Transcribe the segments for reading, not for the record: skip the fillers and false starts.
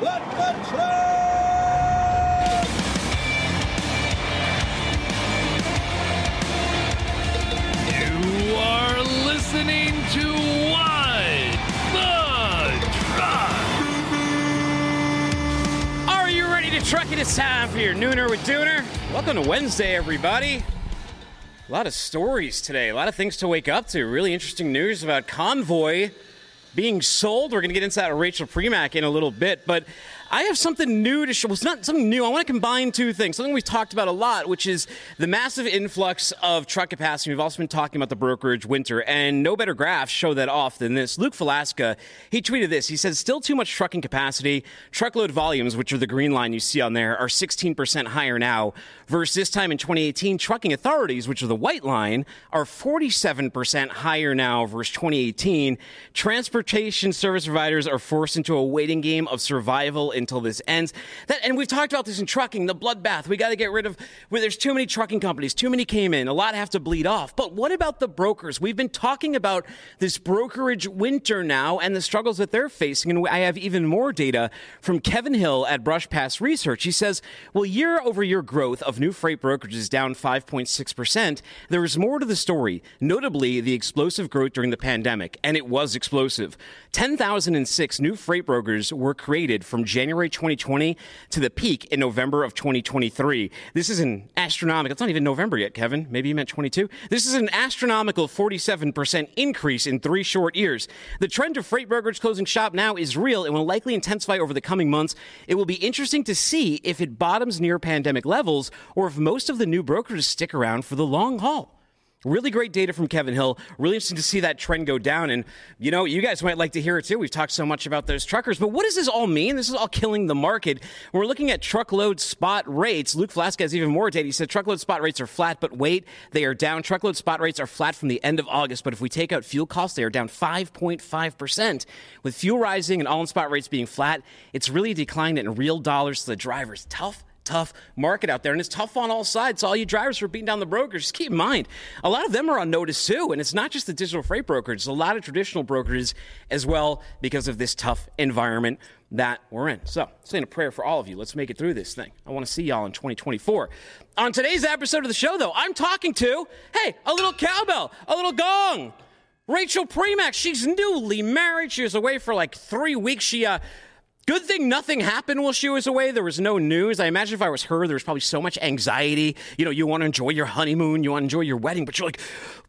Let the truck! You are listening to Why the Truck. Are you ready to truck it? It's time for your Nooner with Dooner. Welcome to Wednesday, everybody. A lot of stories today, a lot of things to wake up to. Really interesting news about Convoy being sold. We're going to get into that with Rachel Premack in a little bit. But I have something new to show. Well, it's not something new. I want to combine two things. Something we've talked about a lot, which is the massive influx of truck capacity. We've also been talking about the brokerage winter. And no better graphs show that off than this. Luke Falasca, he tweeted this. He says, still too much trucking capacity. Truckload volumes, which are the green line you see on there, are 16% higher now. Versus this time in 2018, trucking authorities, which are the white line, are 47% higher now versus 2018. Transportation service providers are forced into a waiting game of survival until this ends. And we've talked about this in trucking, the bloodbath. We got to get rid of where there's too many trucking companies, too many came in, a lot have to bleed off. But what about the brokers? We've been talking about this brokerage winter now and the struggles that they're facing. And I have even more data from Kevin Hill at Brush Pass Research. He says, well, year over year growth of new freight brokerage is down 5.6%. There is more to the story, notably the explosive growth during the pandemic, and it was explosive. 10,006 new freight brokers were created from January 2020 to the peak in November of 2023. This is an astronomical, it's not even November yet, Kevin, maybe you meant 22. This is an astronomical 47% increase in 3 short years. The trend of freight brokerage closing shop now is real and will likely intensify over the coming months. It will be interesting to see if it bottoms near pandemic levels or if most of the new brokers stick around for the long haul. Really great data from Kevin Hill. Really interesting to see that trend go down. And, you know, you guys might like to hear it, too. We've talked so much about those truckers. But what does this all mean? This is all killing the market. We're looking at truckload spot rates. Luke Falasca has even more data. He said truckload spot rates are flat, but wait, they are down. Truckload spot rates are flat from the end of August. But if we take out fuel costs, they are down 5.5%. With fuel rising and all-in spot rates being flat, it's really declined in real dollars to the drivers. Tough market out there, and it's tough on all sides. So all you drivers who are beating down the brokers, just keep in mind, a lot of them are on notice too, and it's not just the digital freight brokers, a lot of traditional brokers as well because of this tough environment that we're in. So, saying a prayer for all of you. Let's make it through this thing. I want to see y'all in 2024. On today's episode of the show, though, I'm talking to, hey, a little cowbell, a little gong, Rachel Premack. She's newly married. She was away for like 3 weeks. She, good thing nothing happened while she was away. There was no news. I imagine if I was her, there was probably so much anxiety. You know, you want to enjoy your honeymoon, you want to enjoy your wedding, but you're like,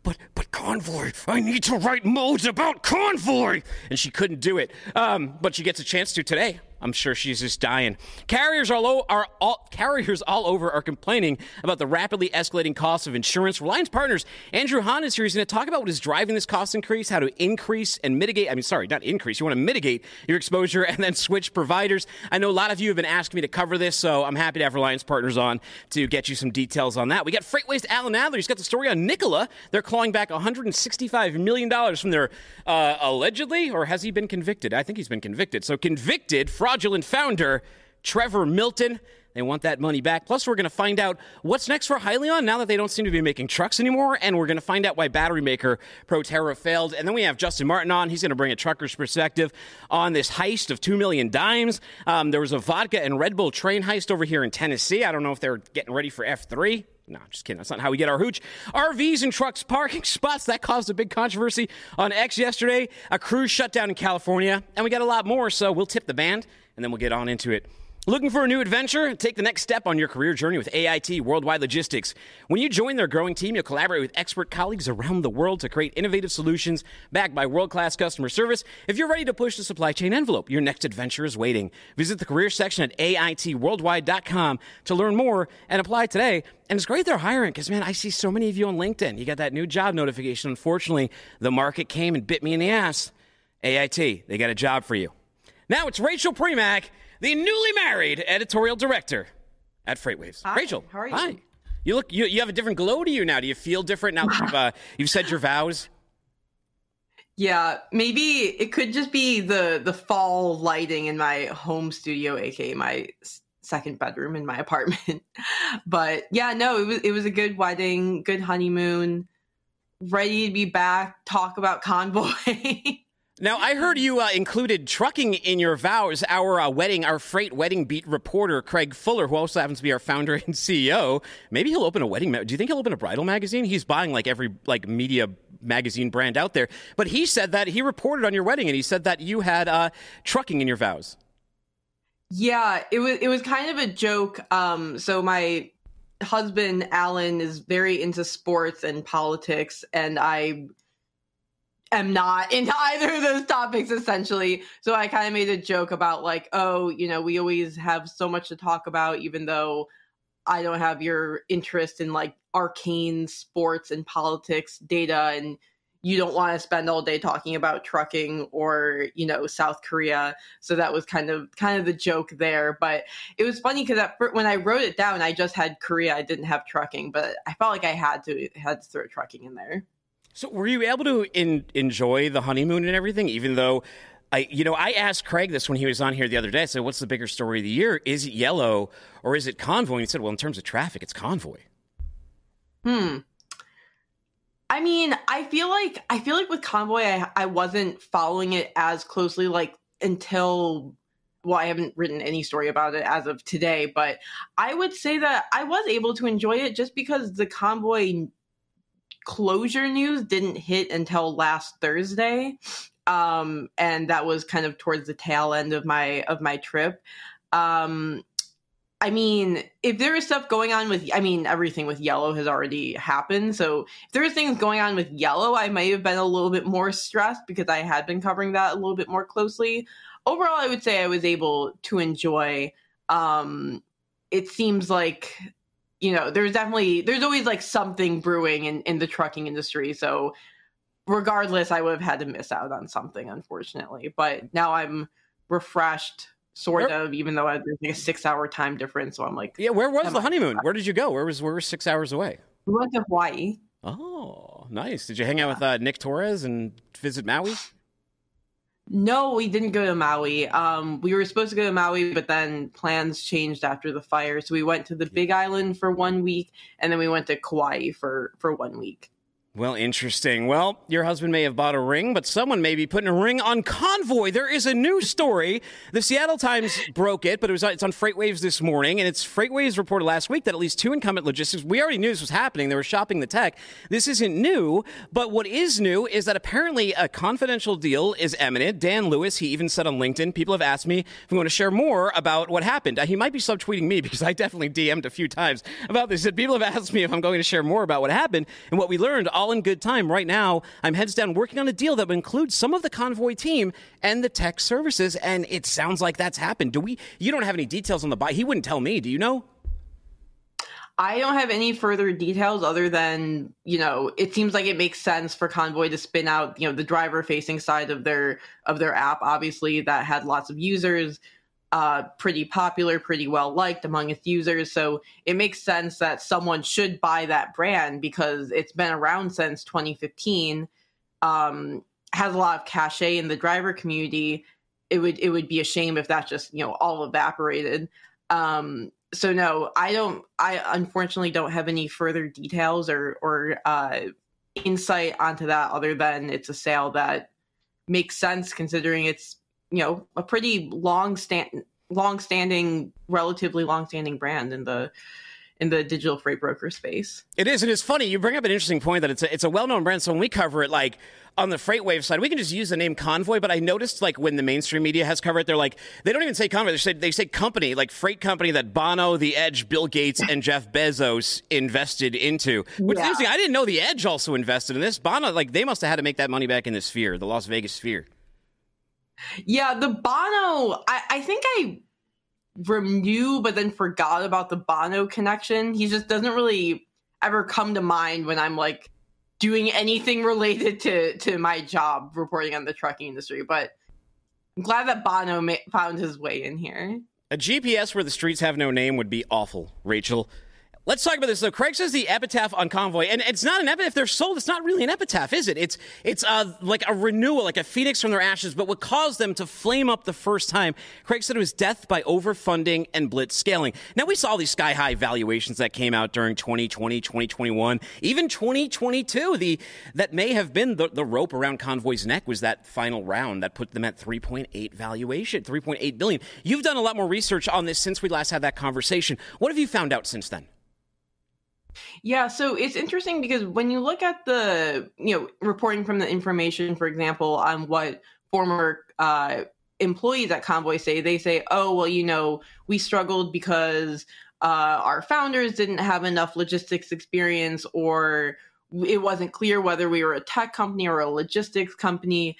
but Convoy, I need to write modes about Convoy. And she couldn't do it. But she gets a chance to today. I'm sure she's just dying. Carriers all over are complaining about the rapidly escalating costs of insurance. Reliance Partners, Andrew Haun is here. He's going to talk about what is driving this cost increase, how to increase and mitigate. I mean, sorry, not increase. You want to mitigate your exposure and then switch providers. I know a lot of you have been asking me to cover this, so I'm happy to have Reliance Partners on to get you some details on that. We got FreightWaves' Alan Adler. He's got the story on Nikola. They're clawing back $165 million from their allegedly, or has he been convicted? I think he's been convicted. So convicted fraudulent founder, Trevor Milton. They want that money back. Plus, we're going to find out what's next for Hyliion now that they don't seem to be making trucks anymore. And we're going to find out why battery maker Proterra failed. And then we have Justin Martin on. He's going to bring a trucker's perspective on this heist of 2 million dimes. There was a vodka and Red Bull train heist over here in Tennessee. I don't know if they're getting ready for F3. No, just kidding. That's not how we get our hooch. RVs and trucks parking spots. That caused a big controversy on X yesterday. A cruise shutdown in California. And we got a lot more, so we'll tip the band, and then we'll get on into it. Looking for a new adventure? Take the next step on your career journey with AIT Worldwide Logistics. When you join their growing team, you'll collaborate with expert colleagues around the world to create innovative solutions backed by world-class customer service. If you're ready to push the supply chain envelope, your next adventure is waiting. Visit the career section at AITworldwide.com to learn more and apply today. And it's great they're hiring because, man, I see so many of you on LinkedIn. You got that new job notification. Unfortunately, the market came and bit me in the ass. AIT, they got a job for you. Now it's Rachel Premack, the newly married editorial director at FreightWaves. Hi, Rachel, how are you? Hi. You look. You have a different glow to you now. Do you feel different now that you've said your vows? Yeah, maybe it could just be the fall lighting in my home studio, aka my second bedroom in my apartment. But yeah, no, it was a good wedding, good honeymoon. Ready to be back. Talk about Convoy. Now, I heard you included trucking in your vows. Our freight wedding beat reporter, Craig Fuller, who also happens to be our founder and CEO, maybe he'll open a wedding. Do you think he'll open a bridal magazine? He's buying like every media magazine brand out there. But he said that he reported on your wedding, and he said that you had trucking in your vows. Yeah, it was kind of a joke. So my husband, Alan, is very into sports and politics, and I am not into either of those topics, essentially. So I kind of made a joke about like, oh, you know, we always have so much to talk about, even though I don't have your interest in like arcane sports and politics data, and you don't want to spend all day talking about trucking or, you know, South Korea. So that was kind of the joke there. But it was funny because when I wrote it down, I just had Korea. I didn't have trucking, but I felt like I had to throw trucking in there. So were you able to enjoy the honeymoon and everything, even though, I asked Craig this when he was on here the other day. I said, what's the bigger story of the year? Is it Yellow or is it Convoy? And he said, well, in terms of traffic, it's Convoy. I mean, I feel like with Convoy, I wasn't following it as closely, like until, well, I haven't written any story about it as of today, but I would say that I was able to enjoy it just because the Convoy closure news didn't hit until last Thursday. And that was kind of towards the tail end of my trip. I mean, if there is stuff going on everything with Yellow has already happened. So if there was things going on with Yellow, I might have been a little bit more stressed because I had been covering that a little bit more closely. Overall, I would say I was able to enjoy. It seems like, you know, there's always like something brewing in the trucking industry. So regardless, I would have had to miss out on something, unfortunately. But now I'm refreshed. Sort of, even though there's like a 6-hour time difference. So I'm like, yeah, where was the honeymoon? Where did you go? Where were 6 hours away? We went to Hawaii. Oh, nice. Did you hang out with Nick Torres and visit Maui? No, we didn't go to Maui. We were supposed to go to Maui, but then plans changed after the fire. So we went to the Big Island for 1 week, and then we went to Kauai for 1 week. Well, interesting. Well, your husband may have bought a ring, but someone may be putting a ring on Convoy. There is a new story. The Seattle Times broke it, but it's on FreightWaves this morning, and it's FreightWaves reported last week that at least two incumbent logistics, we already knew this was happening. They were shopping the tech. This isn't new, but what is new is that apparently a confidential deal is imminent. Dan Lewis, he even said on LinkedIn, people have asked me if I'm going to share more about what happened. He might be subtweeting me because I definitely DM'd a few times about this. People have asked me if I'm going to share more about what happened and what we learned. All in good time. Right now, I'm heads down working on a deal that would include some of the Convoy team and the tech services, and it sounds like that's happened. You don't have any details on the buy. He wouldn't tell me. Do you know? I don't have any further details other than, you know, it seems like it makes sense for Convoy to spin out, you know, the driver-facing side of their app, obviously, that had lots of users, pretty popular, pretty well-liked among its users. So it makes sense that someone should buy that brand because it's been around since 2015, has a lot of cachet in the driver community. It would be a shame if that just, you know, all evaporated. So no, I unfortunately don't have any further details or insight onto that other than it's a sale that makes sense considering it's, you know, a pretty relatively long-standing brand in the digital freight broker space. It is. It is funny. You bring up an interesting point that it's a well-known brand. So when we cover it, like on the FreightWaves side, we can just use the name Convoy. But I noticed like when the mainstream media has covered it, they're like, they don't even say Convoy. They say company, like freight company that Bono, the Edge, Bill Gates and Jeff Bezos invested into. Which is interesting. I didn't know the Edge also invested in this. Bono, like they must have had to make that money back in the Sphere, the Las Vegas Sphere. Yeah, the Bono, I think I knew, but then forgot about the Bono connection. He just doesn't really ever come to mind when I'm like doing anything related to my job reporting on the trucking industry. But I'm glad that Bono found his way in here. A GPS where the streets have no name would be awful, Rachel. Let's talk about this, though. Craig says the epitaph on Convoy, and it's not an epitaph. If they're sold, it's not really an epitaph, is it? It's like a renewal, like a phoenix from their ashes, but what caused them to flame up the first time, Craig said it was death by overfunding and blitz scaling. Now, we saw these sky-high valuations that came out during 2020, 2021, even 2022. That may have been the rope around Convoy's neck was that final round that put them at 3.8 valuation, 3.8 billion. You've done a lot more research on this since we last had that conversation. What have you found out since then? Yeah, so it's interesting because when you look at the, reporting from the information, for example, on what former employees at Convoy say, they say, we struggled because our founders didn't have enough logistics experience, or it wasn't clear whether we were a tech company or a logistics company.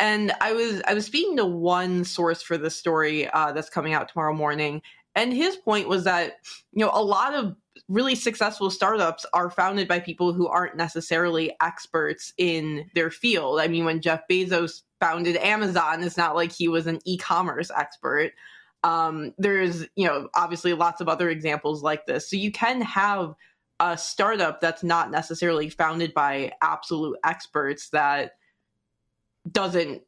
And I was speaking to one source for this story that's coming out tomorrow morning, and his point was that, a lot of really successful startups are founded by people who aren't necessarily experts in their field. I mean, when Jeff Bezos founded Amazon, it's not like he was an e-commerce expert. There's, obviously lots of other examples like this. So you can have a startup that's not necessarily founded by absolute experts that doesn't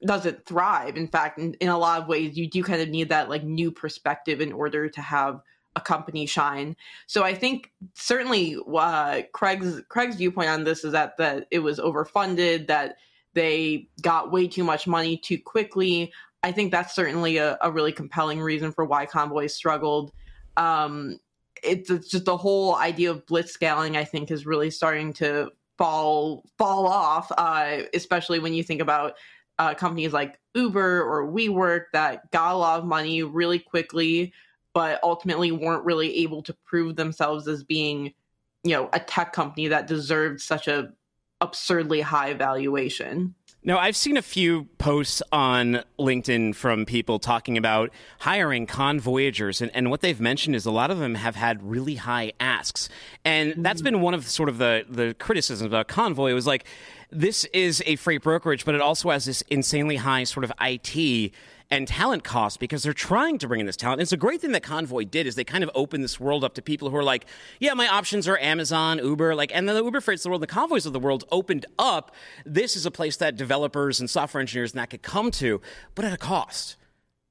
thrive. In fact, in a lot of ways, you do kind of need that new perspective in order to have a company shine. So I think certainly Craig's viewpoint on this is that it was overfunded, that they got way too much money too quickly. I think that's certainly a really compelling reason for why Convoy struggled. It's just the whole idea of blitz scaling, I think, is really starting to fall off, especially when you think about companies like Uber or WeWork that got a lot of money really quickly, but ultimately weren't really able to prove themselves as being, a tech company that deserved such a absurdly high valuation. Now, I've seen a few posts on LinkedIn from people talking about hiring Convoyagers, and what they've mentioned is a lot of them have had really high asks. And that's been one of sort of the criticisms about Convoy. It was like, this is a freight brokerage, but it also has this insanely high sort of IT and talent costs because they're trying to bring in this talent. And it's a great thing that Convoy did is they kind of opened this world up to people who are like, yeah, my options are Amazon, Uber, and then the Uber Freights of the world, the Convoys of the world opened up. This is a place that developers and software engineers and that could come to, but at a cost,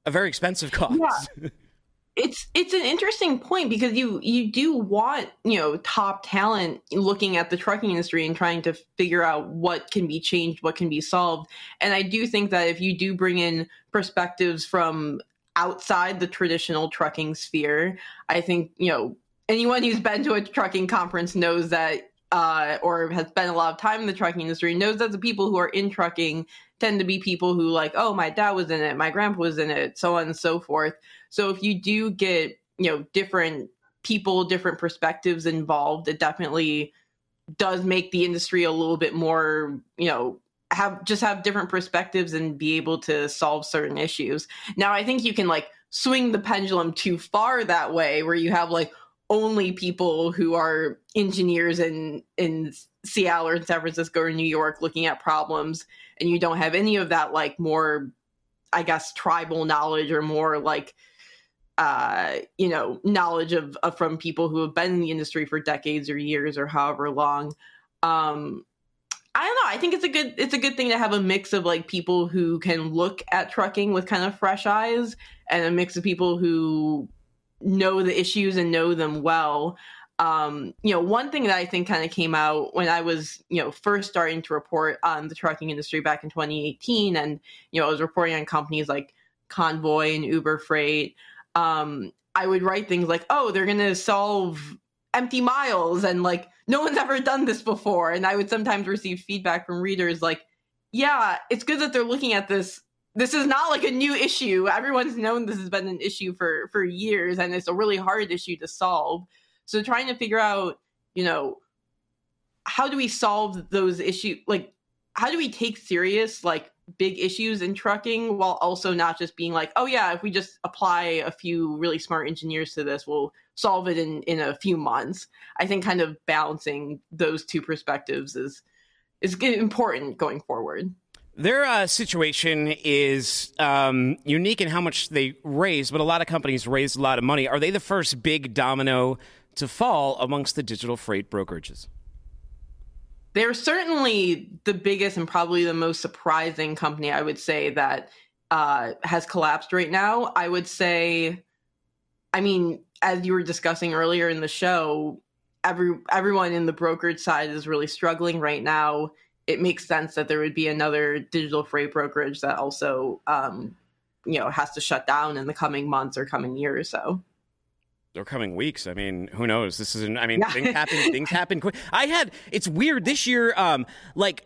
a very expensive cost. Yeah. It's an interesting point because you do want, top talent looking at the trucking industry and trying to figure out what can be changed, what can be solved. And I do think that if you do bring in perspectives from outside the traditional trucking sphere, I think, anyone who's been to a trucking conference knows that, or has spent a lot of time in the trucking industry, knows that the people who are in trucking tend to be people who my dad was in it, my grandpa was in it, so on and so forth. So if you do get, different people, different perspectives involved, it definitely does make the industry a little bit more, have different perspectives and be able to solve certain issues. Now, I think you can swing the pendulum too far that way where you have only people who are engineers in Seattle or in San Francisco or New York looking at problems, and you don't have any of that more, I guess, tribal knowledge or more knowledge of from people who have been in the industry for decades or years or however long. I don't know. I think it's a good thing to have a mix of people who can look at trucking with kind of fresh eyes and a mix of people who know the issues and know them well. One thing that I think kind of came out when I was, first starting to report on the trucking industry back in 2018, and, I was reporting on companies like Convoy and Uber Freight, I would write things like, oh, they're going to solve empty miles, and no one's ever done this before. And I would sometimes receive feedback from readers yeah, it's good that they're looking at this. This is not a new issue. Everyone's known this has been an issue for years, and it's a really hard issue to solve. So trying to figure out, how do we solve those issues? How do we take serious, big issues in trucking while also not just being oh, yeah, if we just apply a few really smart engineers to this, we'll solve it in a few months. I think kind of balancing those two perspectives is important going forward. Their situation is unique in how much they raise, but a lot of companies raise a lot of money. Are they the first big domino to fall amongst the digital freight brokerages? They're certainly the biggest and probably the most surprising company, I would say, that has collapsed right now. I would say, I mean, as you were discussing earlier in the show, everyone in the brokerage side is really struggling right now. It makes sense that there would be another digital freight brokerage that also, has to shut down in the coming months or coming year or so. Or coming weeks. I mean, who knows? Things happen quick. It's weird this year,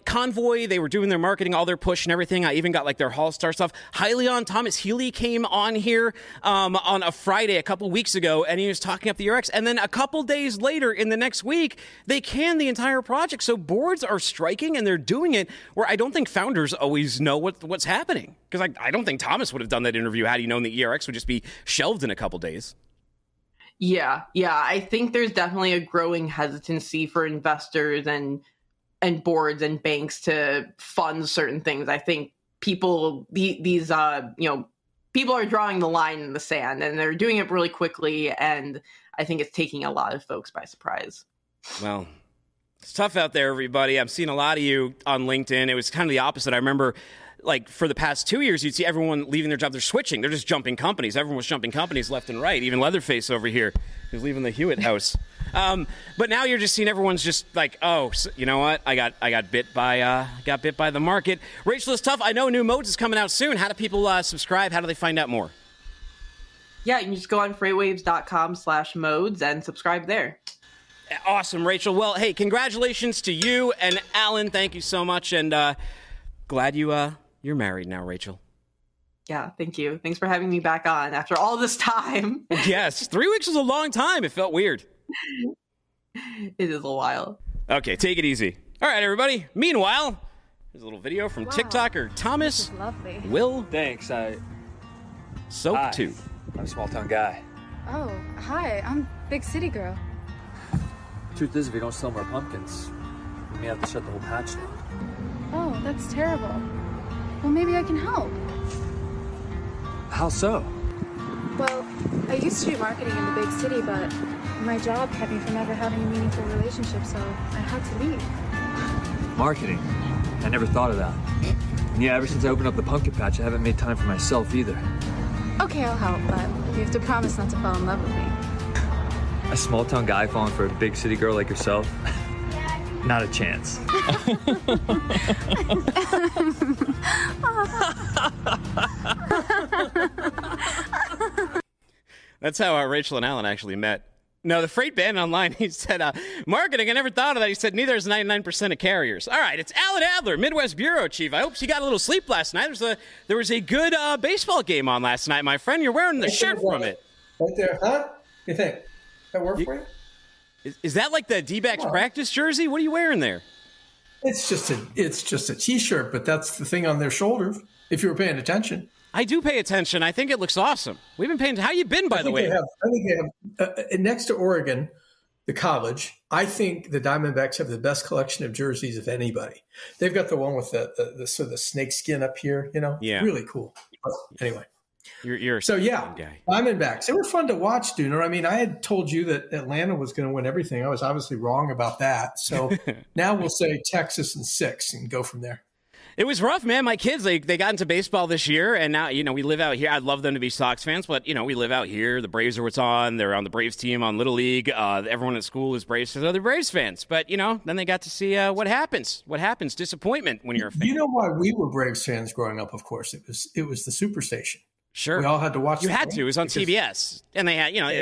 Convoy, they were doing their marketing, all their push and everything. I even got their Hall Star stuff. Hyliion, Thomas Healy came on here on a Friday a couple weeks ago, and he was talking up the ERX. And then a couple days later in the next week, they canned the entire project. So boards are striking, and they're doing it where I don't think founders always know what's happening. Because I don't think Thomas would have done that interview had he known the ERX would just be shelved in a couple days. Yeah. I think there's definitely a growing hesitancy for investors and boards and banks to fund certain things. I think people are drawing the line in the sand, and they're doing it really quickly. And I think it's taking a lot of folks by surprise. Well, it's tough out there, everybody. I'm seeing a lot of you on LinkedIn. It was kind of the opposite. I remember, for the past 2 years, you'd see everyone leaving their job. They're switching. They're just jumping companies. Everyone was jumping companies left and right. Even Leatherface over here is leaving the Hewitt house. But now you're just seeing everyone's just you know what? I got bit by the market. Rachel, it's tough. I know new modes is coming out soon. How do people subscribe? How do they find out more? Yeah, you can just go on freightwaves.com/modes and subscribe there. Awesome, Rachel. Well, hey, congratulations to you and Alan. Thank you so much. And glad you you're married now, Rachel. Yeah, thank you. Thanks for having me back on after all this time. Yes, 3 weeks was a long time. It felt weird. It is a while. Okay, take it easy. All right, everybody. Meanwhile, here's a little video from TikToker Thomas. Lovely. Will. Thanks. Soap too. I'm a small town guy. Oh, hi. I'm big city girl. Truth is, if we don't sell more pumpkins, we may have to shut the whole patch down. Oh, that's terrible. Well, maybe I can help. How so? Well, I used to do marketing in the big city, but my job kept me from ever having a meaningful relationship, so I had to leave. Marketing? I never thought of that. And yeah, ever since I opened up the pumpkin patch, I haven't made time for myself either. Okay, I'll help, but you have to promise not to fall in love with me. A small town guy falling for a big city girl like yourself? Not a chance. That's how Rachel and Alan actually met. No, the freight ban online, he said, marketing, I never thought of that. He said, neither is 99% of carriers. All right, it's Alan Adler, Midwest Bureau Chief. I hope she got a little sleep last night. There was a good baseball game on last night, my friend. You're wearing the shirt from it. Right there, huh? You think? That work for you? Is that like the D-backs practice jersey? What are you wearing there? It's just a T-shirt, but that's the thing on their shoulders, if you were paying attention. I do pay attention. I think it looks awesome. We've been paying – how you been, by the way? I think they have next to Oregon, the college, I think the Diamondbacks have the best collection of jerseys of anybody. They've got the one with the sort of the snake skin up here, you know? Yeah. Really cool. But anyway. You're so yeah, guy. Diamondbacks. They were fun to watch, Dooner. I mean, I had told you that Atlanta was going to win everything. I was obviously wrong about that. So now we'll say Texas and 6 and go from there. It was rough, man. My kids, they got into baseball this year, and now, you know, we live out here. I'd love them to be Sox fans, but, you know, we live out here. The Braves are what's on. They're on the Braves team on Little League. Everyone at school is Braves, so they're the Braves fans. But, you know, then they got to see what happens. What happens? Disappointment when you're a fan. You know why we were Braves fans growing up, of course. It was the Superstation. Sure. We all had to watch it. You had to. It was on TBS. And they had, you know, they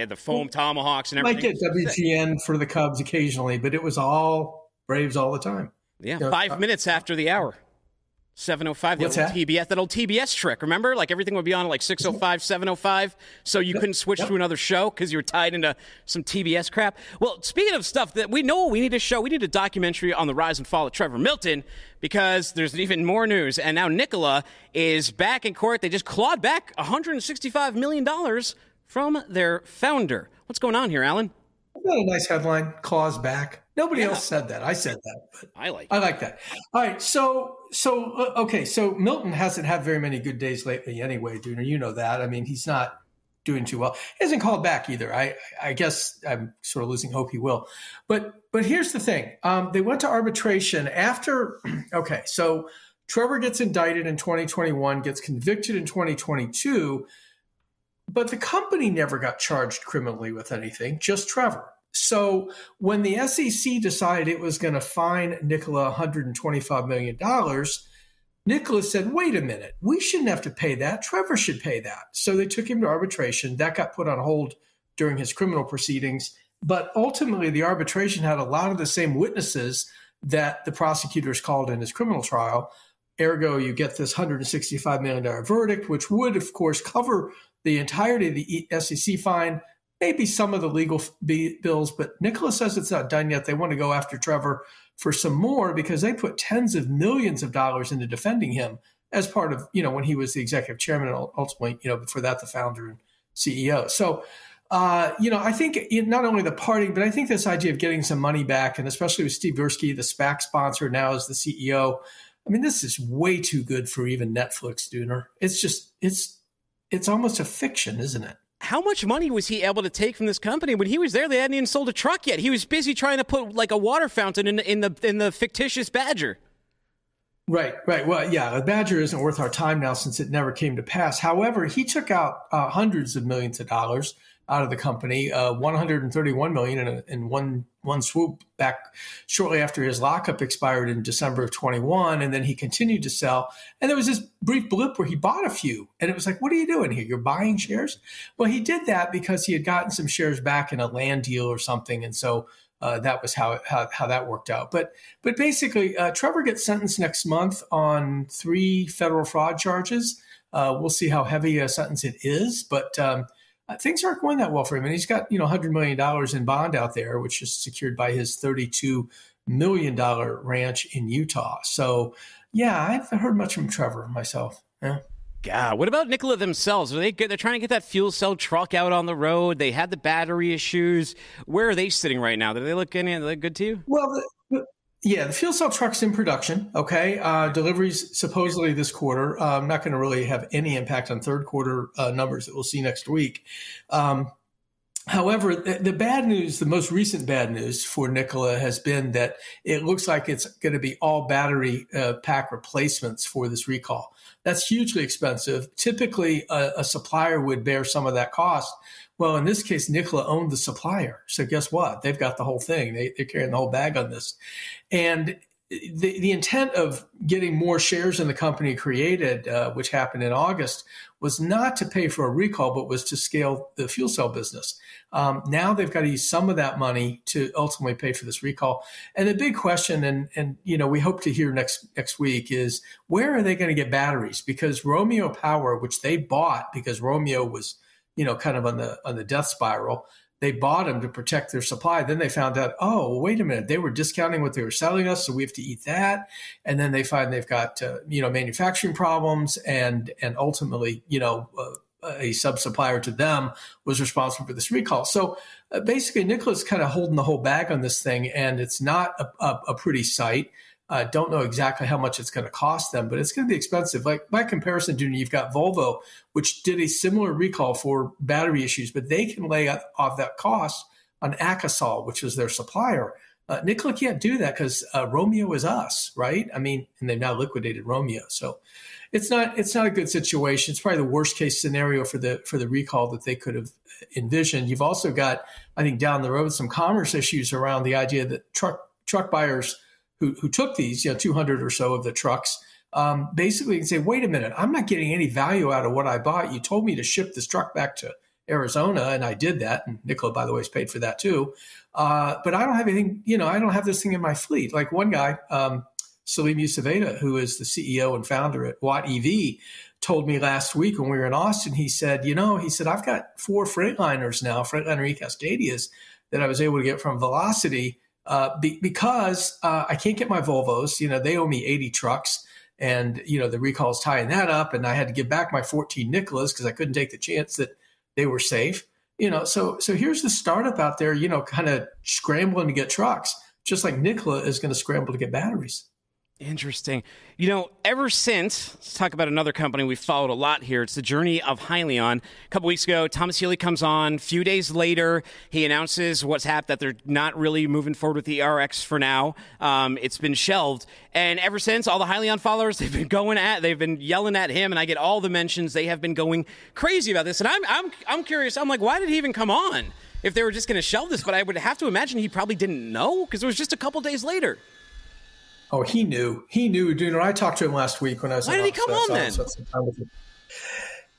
had the foam tomahawks and everything. Like at WGN for the Cubs occasionally, but it was all Braves all the time. Yeah, 5 minutes after the hour, 7:05. That old TBS trick. Remember, everything would be on at 6:05, 7:05, so you couldn't switch to another show because you were tied into some TBS crap. Well, speaking of stuff that we know, we need a show. We need a documentary on the rise and fall of Trevor Milton because there's even more news. And now Nikola is back in court. They just clawed back $165 million from their founder. What's going on here, Alan? Isn't that a nice headline? Claws back. Nobody else said that. I said that. But I like that. All right. So Milton hasn't had very many good days lately anyway, Dooner. You know that. I mean, he's not doing too well. He hasn't called back either. I guess I'm sort of losing hope he will. But here's the thing. They went to arbitration after, okay, so Trevor gets indicted in 2021, gets convicted in 2022, but the company never got charged criminally with anything, just Trevor. So when the SEC decided it was going to fine Nikola $125 million, Nikola said, wait a minute, we shouldn't have to pay that. Trevor should pay that. So they took him to arbitration. That got put on hold during his criminal proceedings. But ultimately, the arbitration had a lot of the same witnesses that the prosecutors called in his criminal trial. Ergo, you get this $165 million verdict, which would, of course, cover the entirety of the SEC fine, maybe some of the legal bills, but Nikola says it's not done yet. They want to go after Trevor for some more because they put tens of millions of dollars into defending him as part of, you know, when he was the executive chairman and ultimately, you know, before that, the founder and CEO. So, you know, I think it, not only the party, but I think this idea of getting some money back, and especially with Steve Bursky, the SPAC sponsor, now as the CEO, I mean, this is way too good for even Netflix, Dooner. It's just, it's almost a fiction, isn't it? How much money was he able to take from this company? When he was there, they hadn't even sold a truck yet. He was busy trying to put like a water fountain in the fictitious Badger. Right. Well, yeah, the Badger isn't worth our time now since it never came to pass. However, he took out hundreds of millions of dollars out of the company, $131 million in one swoop back shortly after his lockup expired in December of 21. And then he continued to sell. And there was this brief blip where he bought a few. And it was like, what are you doing here? You're buying shares? Well, he did that because he had gotten some shares back in a land deal or something. And so that was how that worked out. But basically, Trevor gets sentenced next month on 3 federal fraud charges. We'll see how heavy a sentence it is. But things aren't going that well for him. And he's got, you know, $100 million in bond out there, which is secured by his $32 million ranch in Utah. So, yeah, I haven't heard much from Trevor myself. Yeah. God, what about Nikola themselves? They're trying to get that fuel cell truck out on the road. They had the battery issues. Where are they sitting right now? Do they look any good to you? Well, the fuel cell truck's in production, okay? Deliveries supposedly this quarter. I'm not going to really have any impact on third quarter numbers that we'll see next week. However, the bad news, the most recent bad news for Nikola has been that it looks like it's going to be all battery pack replacements for this recall. That's hugely expensive. Typically, a supplier would bear some of that cost. Well, in this case, Nikola owned the supplier. So guess what? They've got the whole thing. They're carrying the whole bag on this. And the intent of getting more shares in the company created, which happened in August, was not to pay for a recall, but was to scale the fuel cell business. Now they've got to use some of that money to ultimately pay for this recall. And the big question, and you know, we hope to hear next week, is where are they going to get batteries? Because Romeo Power, which they bought because Romeo was, you know, kind of on the death spiral. They bought them to protect their supply. Then they found out, oh, wait a minute, they were discounting what they were selling us, so we have to eat that. And then they find they've got, manufacturing problems, and ultimately, you know, a sub-supplier to them was responsible for this recall. So basically, Nikola's kind of holding the whole bag on this thing, and it's not a pretty sight. Don't know exactly how much it's going to cost them, but it's going to be expensive. Like by comparison, Duna, you've got Volvo, which did a similar recall for battery issues, but they can lay off that cost on Akasol, which is their supplier. Nikola can't do that because Romeo is us, right? I mean, and they've now liquidated Romeo, so it's not a good situation. It's probably the worst case scenario for the recall that they could have envisioned. You've also got, I think, down the road some commerce issues around the idea that truck buyers who took these, 200 or so of the trucks, basically can say, wait a minute, I'm not getting any value out of what I bought. You told me to ship this truck back to Arizona, and I did that. And Nikola, by the way, is paid for that too. But I don't have anything, I don't have this thing in my fleet. Like one guy, Salim Yuseveda, who is the CEO and founder at Watt EV, told me last week when we were in Austin, he said, I've got 4 Freightliners now, Freightliner eCastadias, that I was able to get from Velocity, because I can't get my Volvos. They owe me 80 trucks, and, the recall's tying that up, and I had to give back my 14 Nikolas because I couldn't take the chance that they were safe. So here's the startup out there, kind of scrambling to get trucks, just like Nikola is going to scramble to get batteries. Interesting. You know, ever since, let's talk about another company we've followed a lot here. It's the journey of Hyliion. A couple weeks ago, Thomas Healy comes on. A few days later, he announces what's happened, that they're not really moving forward with the ERX for now. It's been shelved. And ever since, all the Hyliion followers, they've been yelling at him, and I get all the mentions. They have been going crazy about this. And I'm curious. I'm like, why did he even come on if they were just going to shelve this? But I would have to imagine he probably didn't know, because it was just a couple days later. Oh, he knew. He knew, dude. When I talked to him last week when I was in office, Why did he come on then?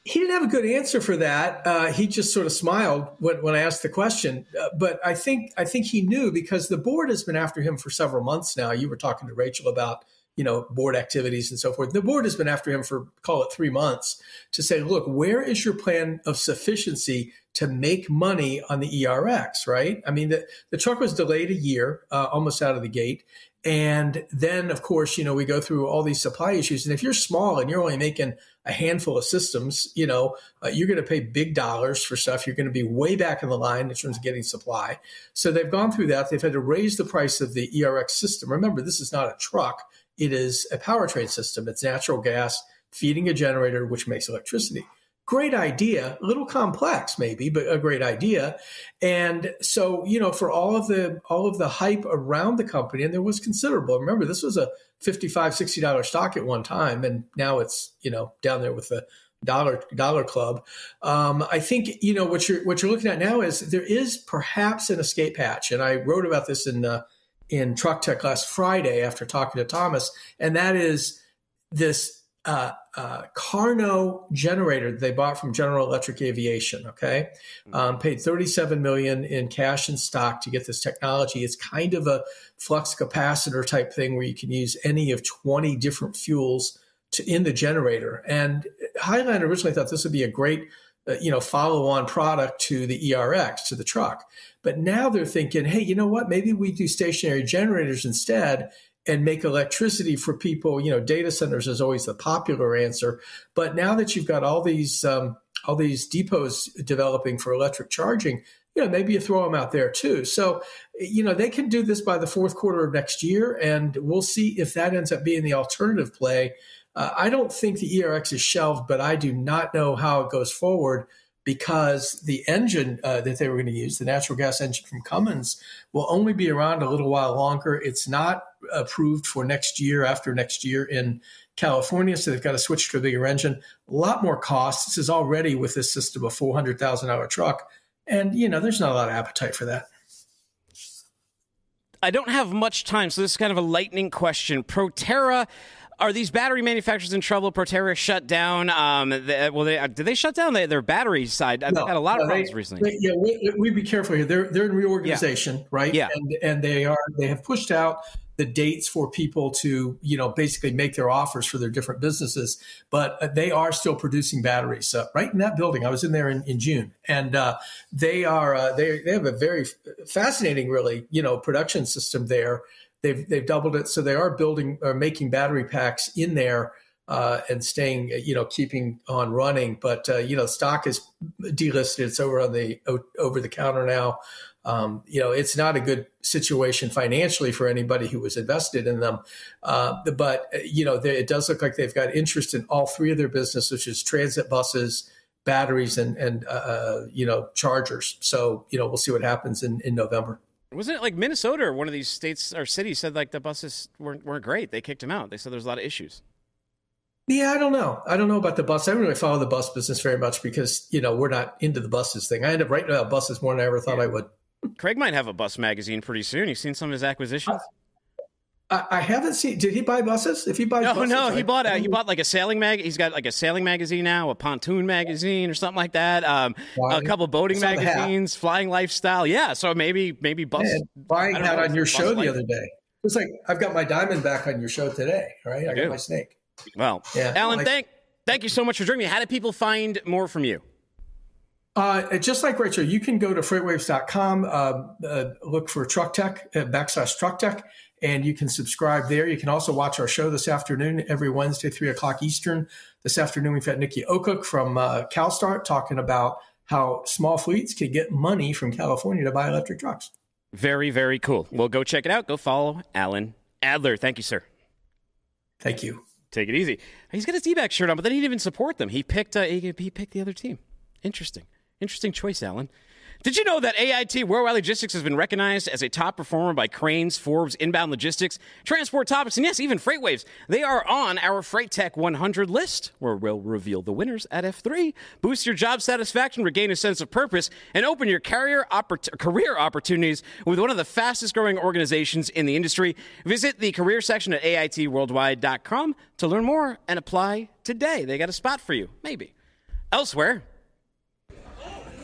He didn't have a good answer for that. He just sort of smiled when I asked the question. But I think he knew, because the board has been after him for several months now. You were talking to Rachel about, you know, board activities and so forth. The board has been after him for, call it 3 months, to say, look, where is your plan of sufficiency to make money on the ERX, right? I mean, the truck was delayed a year, almost out of the gate. And then, of course, you know, we go through all these supply issues. And if you're small and you're only making a handful of systems, you know, you're going to pay big dollars for stuff. You're going to be way back in the line in terms of getting supply. So they've gone through that. They've had to raise the price of the ERX system. Remember, this is not a truck. It is a powertrain system. It's natural gas feeding a generator, which makes electricity. Great idea, a little complex maybe, but a great idea. And so, you know, for all of the hype around the company, and there was considerable. Remember, this was a $55, $60 stock at one time, and now it's, you know, down there with the dollar club. I think, you know, what you're looking at now is there is perhaps an escape hatch, and I wrote about this in Truck Tech last Friday after talking to Thomas, and that is this. Carno generator that they bought from General Electric Aviation, okay? Paid $37 million in cash and stock to get this technology. It's kind of a flux capacitor type thing where you can use any of 20 different fuels in the generator. And Hyliion originally thought this would be a great, you know, follow-on product to the ERX, to the truck. But now they're thinking, hey, you know what? Maybe we do stationary generators instead and make electricity for people. You know, data centers is always the popular answer. But now that you've got all these depots developing for electric charging, you know, maybe you throw them out there too. So, you know, they can do this by the fourth quarter of next year, and we'll see if that ends up being the alternative play. I don't think the ERX is shelved, but I do not know how it goes forward, because the engine that they were going to use, the natural gas engine from Cummins, will only be around a little while longer. It's not approved for next year, after next year in California, so they've got to switch to a bigger engine. A lot more cost. This is already, with this system, a $400,000 truck, and, you know, there's not a lot of appetite for that. I don't have much time, so this is kind of a lightning question. Proterra. Are these battery manufacturers in trouble? Proterra shut down. Did they shut down their battery side? I've had a lot of problems recently. We'd be careful here. They're in reorganization, right? Yeah. And they have pushed out the dates for people to, you know, basically make their offers for their different businesses, but they are still producing batteries. So right in that building, I was in there in June, and they have a very fascinating, really, you know, production system there. They've doubled it, so they are building or making battery packs in there and staying, you know, keeping on running. But you know, stock is delisted; it's over the counter now. You know, it's not a good situation financially for anybody who was invested in them. But you know, it does look like they've got interest in all three of their business, which is transit buses, batteries, and you know, chargers. So you know, we'll see what happens in November. Wasn't it like Minnesota or one of these states or cities said like the buses weren't great? They kicked them out. They said there's a lot of issues. Yeah, I don't know. I don't know about the bus. I don't really follow the bus business very much because, you know, we're not into the buses thing. I end up writing about buses more than I ever thought I would. Craig might have a bus magazine pretty soon. You've seen some of his acquisitions? I haven't seen. Did he buy buses? If he buys buses. No, he bought like a sailing mag. He's got like a sailing magazine now, a pontoon magazine or something like that. A couple of boating magazines, flying lifestyle. Yeah, so maybe bus. Man, buying that on your show the other day. It's like I've got my diamond back on your show today, right? I got my snake. Well, yeah, Alan, thank you so much for joining me. How do people find more from you? Just like Rachel, you can go to FreightWaves.com, look for Truck Tech, /Truck Tech. And you can subscribe there. You can also watch our show this afternoon, every Wednesday, 3 o'clock Eastern. This afternoon, we've got Nikki Okuk from CalStart talking about how small fleets can get money from California to buy electric trucks. Very, very cool. Well, go check it out. Go follow Alan Adler. Thank you, sir. Thank you. Take it easy. He's got his D-back shirt on, but they didn't even support them. He picked the other team. Interesting choice, Alan. Did you know that AIT Worldwide Logistics has been recognized as a top performer by Cranes, Forbes, Inbound Logistics, Transport Topics, and yes, even FreightWaves? They are on our Freight Tech 100 list, where we'll reveal the winners at F3. Boost your job satisfaction, regain a sense of purpose, and open your career opportunities with one of the fastest-growing organizations in the industry. Visit the career section at AITworldwide.com to learn more and apply today. They got a spot for you, maybe. Elsewhere...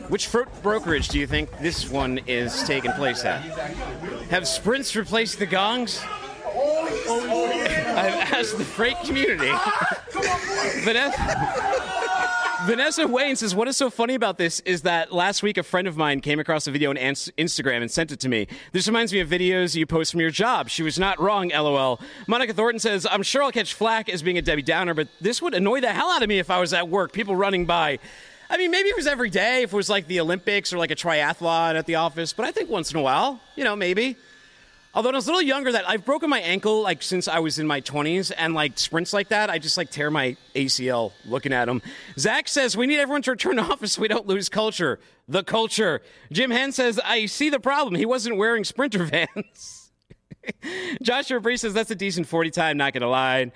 Which fruit brokerage do you think this one is taking place at? Have sprints replaced the gongs? I've asked the freight community. Vanessa Wayne says, what is so funny about this is that last week a friend of mine came across a video on Instagram and sent it to me. This reminds me of videos you post from your job. She was not wrong, LOL. Monica Thornton says, I'm sure I'll catch flack as being a Debbie Downer, but this would annoy the hell out of me if I was at work, people running by. I mean, maybe it was every day, if it was like the Olympics or like a triathlon at the office, but I think once in a while, you know, maybe. Although when I was a little younger, that I've broken my ankle like since I was in my 20s, and like sprints like that, I just like tear my ACL looking at them. Zach says, we need everyone to return to office so we don't lose culture. The culture. Jim Henn says, I see the problem. He wasn't wearing sprinter vans. Joshua Bree says, that's a decent 40 time, not going to lie.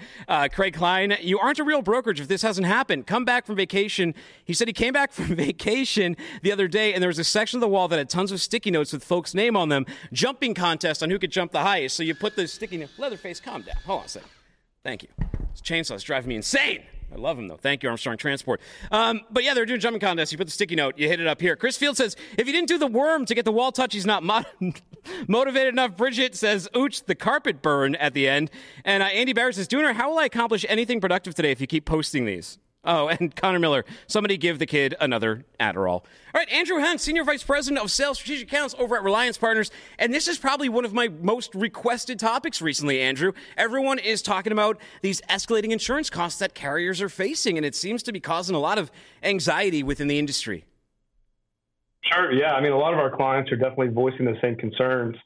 Craig Klein, you aren't a real brokerage if this hasn't happened. Come back from vacation. He said he came back from vacation the other day, and there was a section of the wall that had tons of sticky notes with folks' name on them. Jumping contest on who could jump the highest. So you put the sticky note. Leatherface, calm down. Hold on a second. Thank you. This chainsaw's driving me insane. I love him, though. Thank you, Armstrong Transport. But yeah, they're doing jumping contests. You put the sticky note. You hit it up here. Chris Field says, if you didn't do the worm to get the wall touch, he's not motivated enough. Bridget says, ooch, the carpet burn at the end. And Andy Barrett says, Dooner, how will I accomplish anything productive today if you keep posting these? Oh, and Connor Miller, somebody give the kid another Adderall. All right, Andrew Haun, Senior Vice President of Sales Strategic Accounts over at Reliance Partners. And this is probably one of my most requested topics recently, Andrew. Everyone is talking about these escalating insurance costs that carriers are facing, and it seems to be causing a lot of anxiety within the industry. Sure, yeah. I mean, a lot of our clients are definitely voicing the same concerns.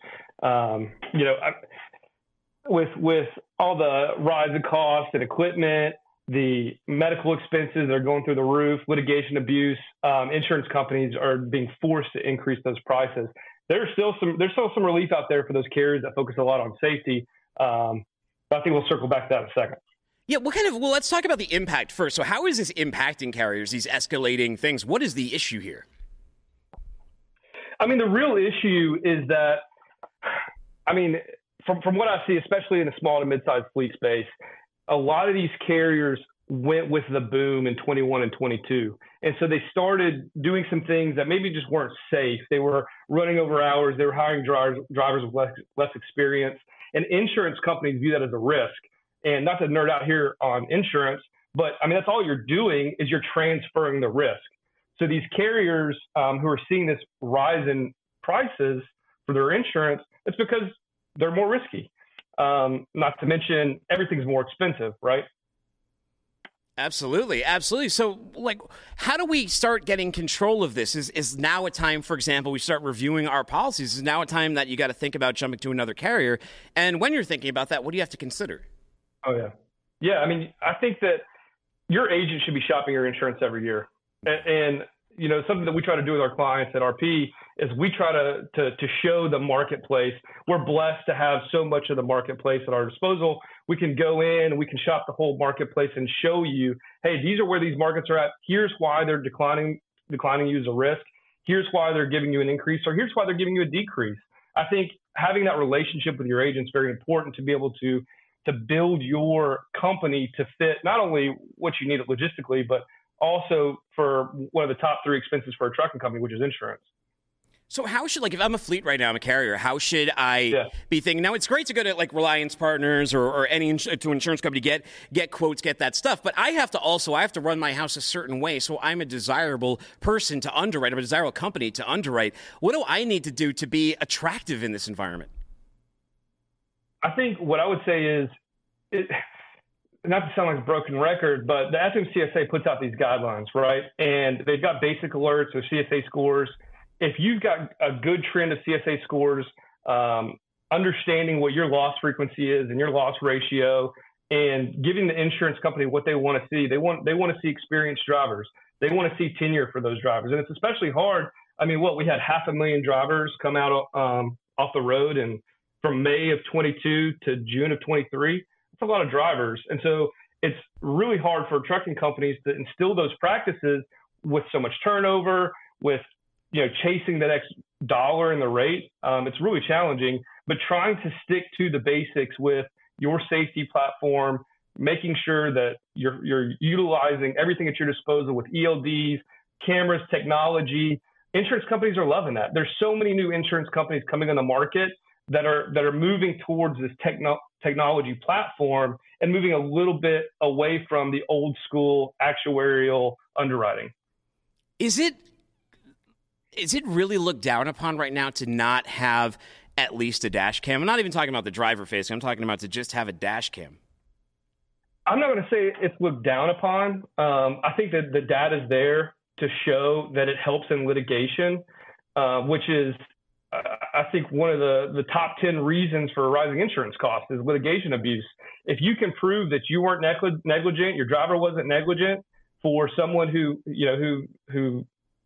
With all the rise in costs and equipment, the medical expenses are going through the roof, litigation abuse, insurance companies are being forced to increase those prices. There's still some relief out there for those carriers that focus a lot on safety. But I think we'll circle back to that in a second. Yeah, let's talk about the impact first. So how is this impacting carriers, these escalating things? What is the issue here? I mean, the real issue is that, I mean, from what I see, especially in the small to mid-sized fleet space, a lot of these carriers went with the boom in 21 and 22. And so they started doing some things that maybe just weren't safe. They were running over hours. They were hiring drivers with less experience. And insurance companies view that as a risk. And not to nerd out here on insurance, but I mean, that's all you're doing is you're transferring the risk. So these carriers who are seeing this rise in prices for their insurance, it's because they're more risky. Not to mention everything's more expensive, right? Absolutely. Absolutely. So like, how do we start getting control of this? Is now a time, for example, we start reviewing our policies? Is now a time that you got to think about jumping to another carrier? And when you're thinking about that, what do you have to consider? Oh, yeah. Yeah. I mean, I think that your agent should be shopping your insurance every year. And you know, something that we try to do with our clients at RP is we try to show the marketplace. We're blessed to have so much of the marketplace at our disposal. We can go in, we can shop the whole marketplace and show you, hey, these are where these markets are at. Here's why they're declining you as a risk. Here's why they're giving you an increase, or here's why they're giving you a decrease. I think having that relationship with your agent is very important to be able to build your company to fit not only what you need logistically, but also for one of the top three expenses for a trucking company, which is insurance. So how should, like, if I'm a fleet right now, I'm a carrier, how should I be thinking? Now, it's great to go to, like, Reliance Partners or any to insurance company, get quotes, get that stuff. But I have to run my house a certain way. So I'm a desirable person to underwrite. I'm a desirable company to underwrite. What do I need to do to be attractive in this environment? I think what I would say is not to sound like a broken record, but the FMCSA puts out these guidelines, right? And they've got basic alerts or CSA scores. If you've got a good trend of CSA scores, understanding what your loss frequency is and your loss ratio, and giving the insurance company what they want to see. They want to see experienced drivers. They want to see tenure for those drivers. And it's especially hard. I mean, what, we had 500,000 drivers come out off the road, and from May of 22 to June of 23, that's a lot of drivers. And so it's really hard for trucking companies to instill those practices with so much turnover, with, you know, chasing the next dollar in the rate. It's really challenging, but trying to stick to the basics with your safety platform, making sure that you're utilizing everything at your disposal with ELDs, cameras, technology. Insurance companies are loving that. There's so many new insurance companies coming on the market that are moving towards this technology platform and moving a little bit away from the old school actuarial underwriting. Is it really looked down upon right now to not have at least a dash cam? I'm not even talking about the driver facing. I'm talking about to just have a dash cam. I'm not going to say it's looked down upon. I think that the data is there to show that it helps in litigation, which is, I think, one of the top 10 reasons for rising insurance costs is litigation abuse. If you can prove that you weren't negligent, your driver wasn't negligent, for someone who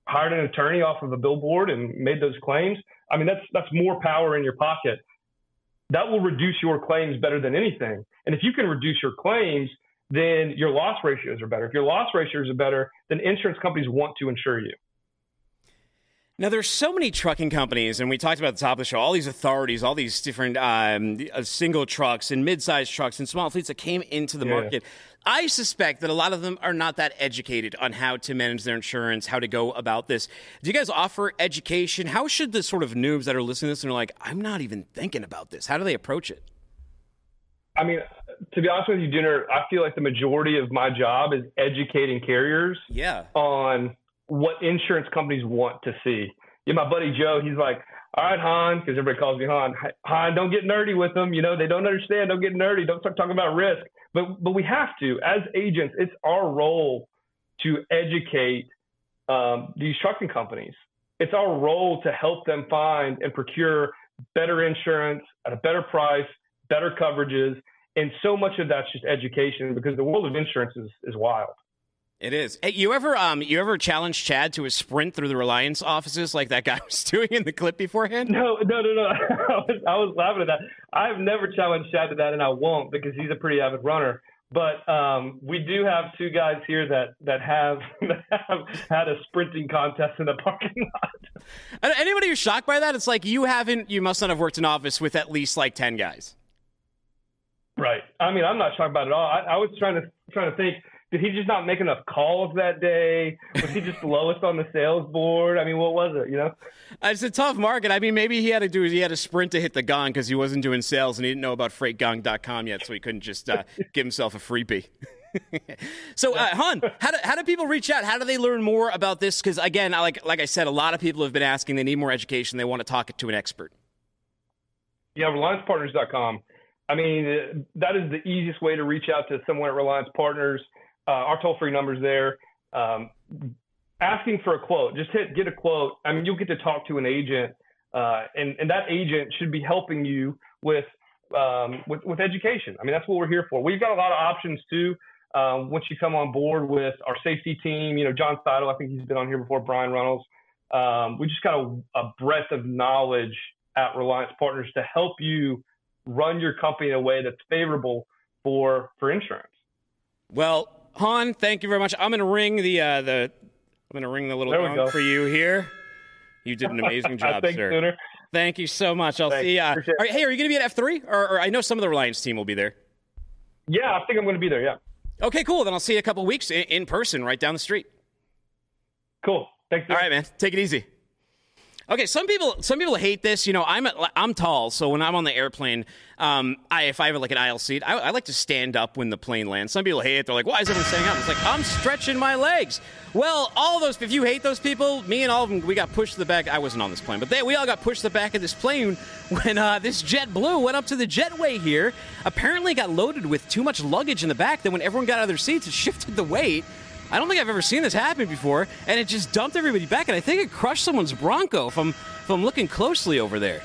hired an attorney off of a billboard and made those claims, I mean, that's more power in your pocket. That will reduce your claims better than anything. And if you can reduce your claims, then your loss ratios are better. If your loss ratios are better, then insurance companies want to insure you. Now, there's so many trucking companies, and we talked about at the top of the show, all these authorities, all these different single trucks and mid-sized trucks and small fleets that came into the market. I suspect that a lot of them are not that educated on how to manage their insurance, how to go about this. Do you guys offer education? How should the sort of noobs that are listening to this and are like, I'm not even thinking about this, how do they approach it? I mean, to be honest with you, Jenner, I feel like the majority of my job is educating carriers on what insurance companies want to see. Yeah, my buddy Joe, he's like, all right, Haun, because everybody calls me Haun. Haun, don't get nerdy with them. You know, they don't understand. Don't get nerdy. Don't start talking about risk. But we have to. As agents, it's our role to educate these trucking companies. It's our role to help them find and procure better insurance at a better price, better coverages. And so much of that's just education, because the world of insurance is wild. It is. Hey, you ever challenge Chad to a sprint through the Reliance offices like that guy was doing in the clip beforehand? No. I was laughing at that. I've never challenged Chad to that, and I won't, because he's a pretty avid runner. But we do have two guys here that have had a sprinting contest in the parking lot. Anybody who's shocked by that, it's like you must not have worked in office with at least like 10 guys. Right. I mean, I'm not shocked about it at all. I was trying to think. Did he just not make enough calls that day? Was he just lowest on the sales board? I mean, what was it, you know? It's a tough market. I mean, maybe he had a sprint to hit the gong because he wasn't doing sales and he didn't know about freightgong.com yet, so he couldn't just give himself a freebie. So, Haun, how do people reach out? How do they learn more about this? Because, again, like I said, a lot of people have been asking. They need more education. They want to talk to an expert. Yeah, ReliancePartners.com. I mean, that is the easiest way to reach out to someone at Reliance Partners. Our toll-free number's there. Asking for a quote, just get a quote. I mean, you'll get to talk to an agent, and that agent should be helping you with education. I mean, that's what we're here for. We've got a lot of options too. Once you come on board with our safety team, you know, John Seidel, I think he's been on here before, Brian Runnels. We just got a breadth of knowledge at Reliance Partners to help you run your company in a way that's favorable for insurance. Well, Haun, thank you very much. I'm gonna ring the little gong for you here. You did an amazing job, sir. Sooner. Thank you so much. I'll see you. Hey, are you gonna be at F3? Or I know some of the Reliance team will be there. Yeah, I think I'm gonna be there. Yeah. Okay, cool. Then I'll see you a couple of weeks in person, right down the street. Cool. Thanks. All right, man. Take it easy. Okay, some people hate this. You know, I'm tall, so when I'm on the aisle, if I have like an aisle seat, I like to stand up when the plane lands. Some people hate it. They're like, why is everyone standing up? It's like, I'm stretching my legs. Well, all those, if you hate those people, me and all of them, we got pushed to the back. I wasn't on this plane, but we all got pushed to the back of this plane when this JetBlue went up to the jetway here. Apparently got loaded with too much luggage in the back. Then when everyone got out of their seats, it shifted the weight. I don't think I've ever seen this happen before, and it just dumped everybody back, and I think it crushed someone's Bronco if I'm looking closely over there.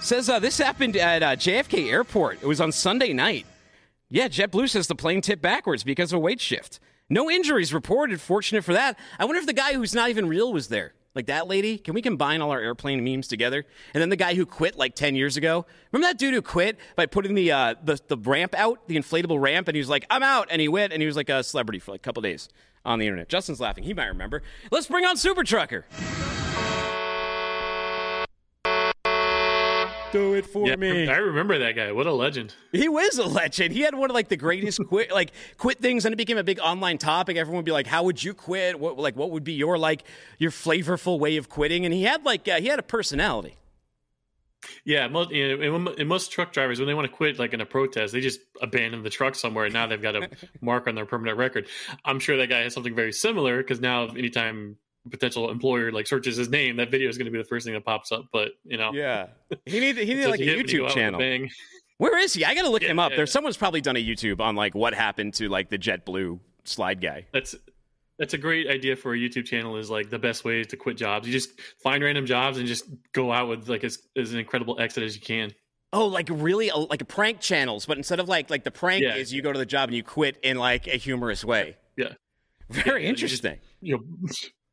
Says this happened at JFK Airport. It was on Sunday night. Yeah, JetBlue says the plane tipped backwards because of a weight shift. No injuries reported. Fortunate for that. I wonder if the guy who's not even real was there. Like that lady? Can we combine all our airplane memes together? And then the guy who quit like 10 years ago. Remember that dude who quit by putting the ramp out, the inflatable ramp, and he was like, I'm out, and he went, and he was like a celebrity for like a couple days on the internet. Justin's laughing. He might remember. Let's bring on Super Trucker. Do it for me. I remember that guy. What a legend. He was a legend. He had one of like the greatest quit things, and it became a big online topic. Everyone would be like, how would you quit? What would be your flavorful way of quitting? And he had he had a personality. Yeah, most truck drivers, when they want to quit, like in a protest, they just abandon the truck somewhere, and now they've got a mark on their permanent record. I'm sure that guy has something very similar, because now anytime potential employer searches his name, that video is going to be the first thing that pops up. But he needed like a YouTube channel. Where is he? I gotta look him up. There's someone's probably done a YouTube on like what happened to like the JetBlue slide guy. That's a great idea for a YouTube channel, is like the best ways to quit jobs. You just find random jobs and just go out with like as an incredible exit as you can. Oh, like really like a prank channels, but instead of like the prank is you go to the job and you quit in like a humorous way. Yeah. Very interesting.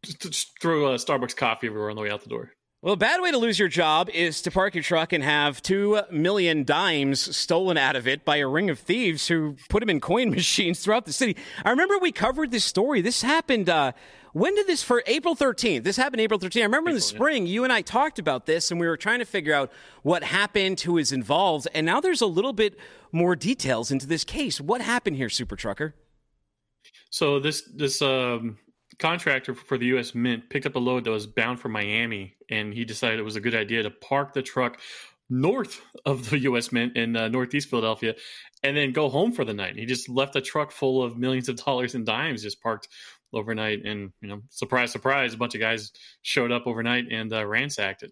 Just throw Starbucks coffee everywhere on the way out the door. Well, a bad way to lose your job is to park your truck and have 2 million dimes stolen out of it by a ring of thieves who put them in coin machines throughout the city. I remember we covered this story. This happened, for April 13th. This happened April 13th. I remember in the spring, you and I talked about this, and we were trying to figure out what happened, who is involved, and now there's a little bit more details into this case. What happened here, Super Trucker? So this contractor for the U.S. Mint picked up a load that was bound for Miami, and he decided it was a good idea to park the truck north of the U.S. Mint in Northeast Philadelphia and then go home for the night. And he just left a truck full of millions of dollars in dimes just parked overnight. And, surprise, surprise, a bunch of guys showed up overnight and ransacked it.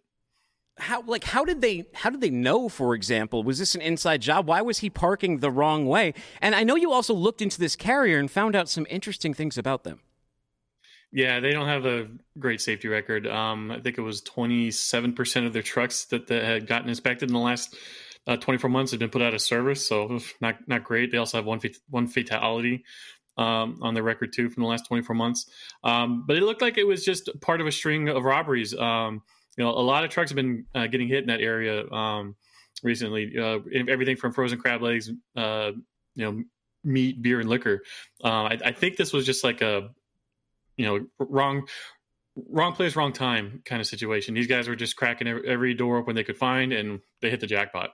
How did they know, for example? Was this an inside job? Why was he parking the wrong way? And I know you also looked into this carrier and found out some interesting things about them. Yeah, they don't have a great safety record. I think it was 27% of their trucks that had gotten inspected in the last 24 months had been put out of service, so not great. They also have one fatality on their record, too, from the last 24 months. But it looked like it was just part of a string of robberies. A lot of trucks have been getting hit in that area recently. Everything from frozen crab legs, meat, beer, and liquor. I think this was just like a... wrong place, wrong time kind of situation. These guys were just cracking every door open they could find, and they hit the jackpot.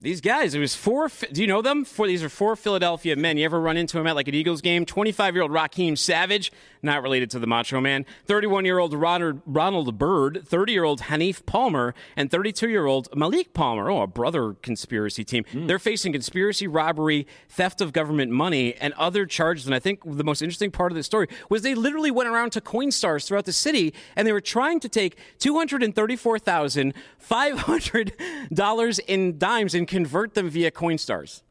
These guys, it was four. Do you know them? These are four Philadelphia men. You ever run into them at like an Eagles game? 25-year-old Raheem Savage, not related to the Macho Man. 31-year-old Ronald Byrd. 30-year-old Hanif Palmer, and 32-year-old Malik Palmer. Oh, a brother conspiracy team. Mm. They're facing conspiracy, robbery, theft of government money, and other charges. And I think the most interesting part of the story was they literally went around to Coinstars throughout the city, and they were trying to take $234,500 in dimes and convert them via Coinstars.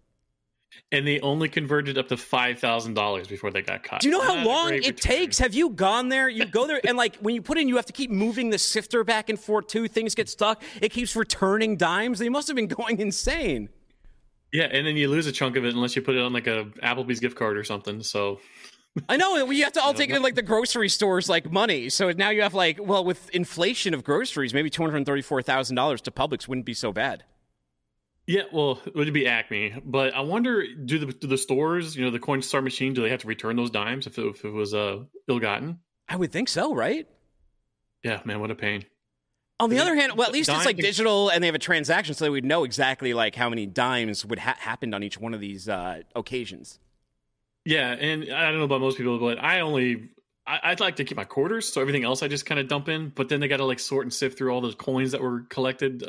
And they only converted up to $5,000 before they got caught. Do you know how long it takes? Have you gone there? You go there, and when you put in, you have to keep moving the sifter back and forth too. Things get stuck. It keeps returning dimes. They must have been going insane. Yeah, and then you lose a chunk of it unless you put it on a Applebee's gift card or something. So I know we have to all take it in the grocery stores money. So now you have with inflation of groceries, maybe $234,000 to Publix wouldn't be so bad. Yeah, well, it would be Acme, but I wonder, do the stores, the Coinstar machine, do they have to return those dimes if it was ill-gotten? I would think so, right? Yeah, man, what a pain. On the other hand, well, at least it's digital, and they have a transaction, so they would know exactly how many dimes would happened on each one of these occasions. Yeah, and I don't know about most people, but I'd like to keep my quarters, so everything else I just kind of dump in. But then they got to sort and sift through all those coins that were collected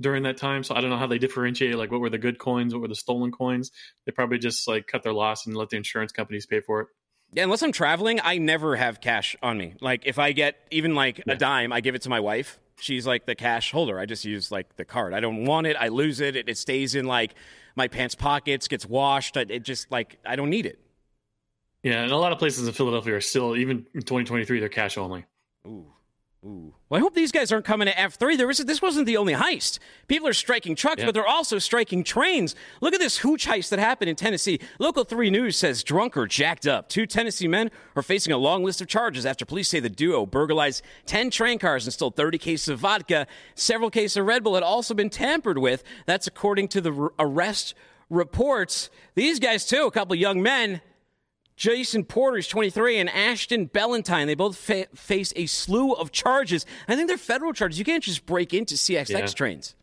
during that time. So I don't know how they differentiate what were the good coins, what were the stolen coins. They probably just cut their loss and let the insurance companies pay for it. Yeah, unless I'm traveling, I never have cash on me. If I get even a dime, I give it to my wife. She's the cash holder. I just use the card. I don't want it. I lose it. It stays in my pants pockets, gets washed. It just I don't need it. Yeah, and a lot of places in Philadelphia are still, even in 2023, they're cash only. Ooh. Ooh. Well, I hope these guys aren't coming to F3. This wasn't the only heist. People are striking trucks, but they're also striking trains. Look at this hooch heist that happened in Tennessee. Local 3 News says drunk or jacked up. 2 Tennessee men are facing a long list of charges after police say the duo burglarized 10 train cars and stole 30 cases of vodka. Several cases of Red Bull had also been tampered with. That's according to the arrest reports. These guys, too, a couple young men, Jason Porter's 23 and Ashton Bellantine. They both face a slew of charges. I think they're federal charges. You can't just break into CSX trains.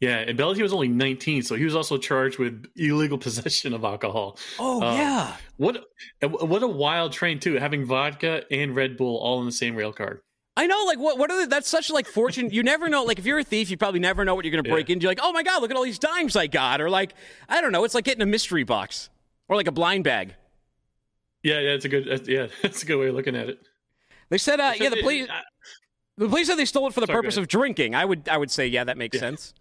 Yeah, and Bellantine was only 19, so he was also charged with illegal possession of alcohol. Oh, yeah. What a wild train, too, having vodka and Red Bull all in the same rail card. I know, like, what are that's such, like, fortune. You never know. Like, if you're a thief, you probably never know what you're going to break into. Like, oh, my God, look at all these dimes I got. Or, like, I don't know. It's like getting a mystery box or, like, a blind bag. Yeah, that's a good way of looking at it. They said, the police said they stole it for the purpose of drinking. I would say, that makes sense.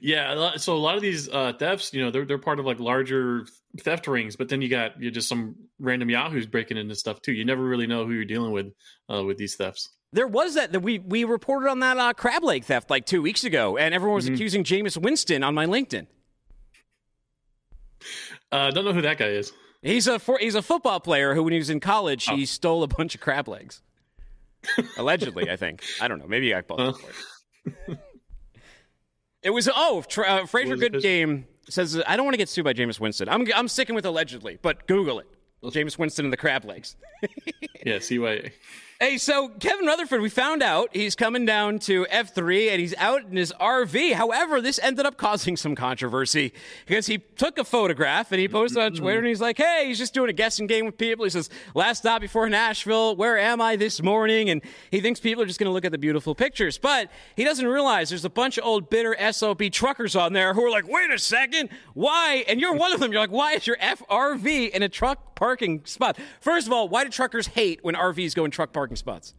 Yeah, so a lot of these thefts, they're part of like larger theft rings, but then you're just some random yahoos breaking into stuff too. You never really know who you're dealing with these thefts. There was that we reported on that crab leg theft like 2 weeks ago, and everyone was accusing Jameis Winston on my LinkedIn. Don't know who that guy is. He's a football player who, when he was in college, he stole a bunch of crab legs. Allegedly, I think. I don't know. Maybe I bought for it. It was Fraser Goodgame says I don't want to get sued by Jameis Winston. I'm sticking with allegedly, but Google it. Jameis Winston and the crab legs. Yeah, CYA. Hey, so Kevin Rutherford, we found out he's coming down to F3 and he's out in his RV. However, this ended up causing some controversy because he took a photograph and he posted on Twitter and he's like, hey, he's just doing a guessing game with people. He says, last stop before Nashville, where am I this morning? And he thinks people are just going to look at the beautiful pictures. But he doesn't realize there's a bunch of old bitter SOB truckers on there who are like, wait a second, why? And you're one of them. You're like, why is your FRV in a truck parking spot? First of all, why do truckers hate when RVs go in truck parking spots?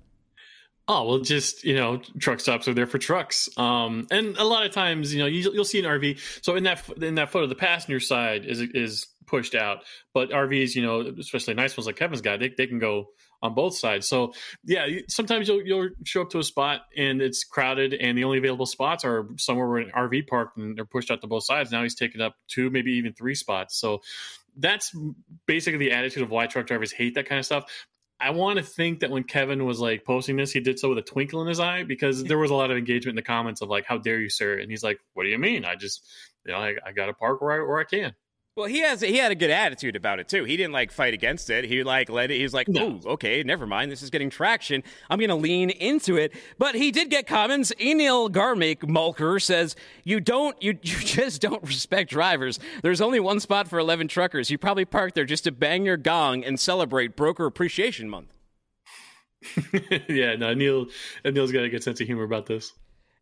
Oh, well, just, truck stops are there for trucks. And a lot of times, you'll see an RV. So in that photo, the passenger side is pushed out, but RVs, especially nice ones like Kevin's got, they can go on both sides. So yeah, sometimes you'll show up to a spot and it's crowded and the only available spots are somewhere where an RV parked and they're pushed out to both sides. Now he's taking up 2, maybe even 3 spots. So that's basically the attitude of why truck drivers hate that kind of stuff. I want to think that when Kevin was like posting this, he did so with a twinkle in his eye because there was a lot of engagement in the comments of like, how dare you, sir? And he's like, what do you mean? I just, I got to park where I can. Well, he had a good attitude about it too. He didn't like fight against it. He like let it. He was like, no. Oh, okay, never mind. This is getting traction. I'm going to lean into it. But he did get comments. Enil Garmick Mulker says, you just don't respect drivers. There's only one spot for 11 truckers. You probably parked there just to bang your gong and celebrate Broker Appreciation Month. Yeah, no, Neil's got a good sense of humor about this.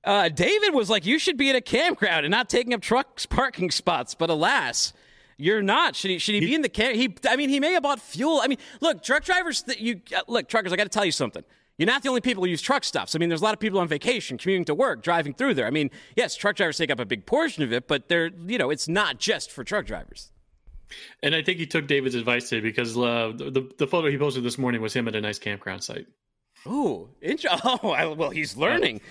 David was like, you should be at a campground and not taking up trucks parking spots. But alas, you're not. Should he be in the car? He may have bought fuel. Look, truck drivers. Truckers. I got to tell you something. You're not the only people who use truck stops. There's a lot of people on vacation, commuting to work, driving through there. Yes, truck drivers take up a big portion of it, but they're it's not just for truck drivers. And I think he took David's advice today because the photo he posted this morning was him at a nice campground site. Ooh, well, he's learning.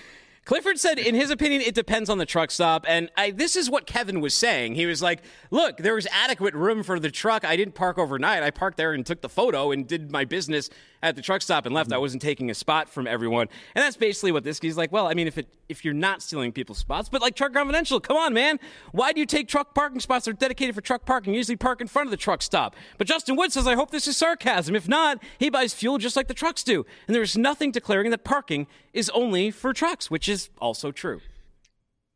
Clifford said, in his opinion, it depends on the truck stop. And this is what Kevin was saying. He was like, look, there was adequate room for the truck. I didn't park overnight. I parked there and took the photo and did my business at the truck stop and left. I wasn't taking a spot from everyone. And that's basically what this guy's like. Well, if you're not stealing people's spots, but like Truck Confidential, come on, man. Why do you take truck parking spots that are dedicated for truck parking? You usually park in front of the truck stop. But Justin Wood says, I hope this is sarcasm. If not, he buys fuel just like the trucks do. And there's nothing declaring that parking is only for trucks, which is also true.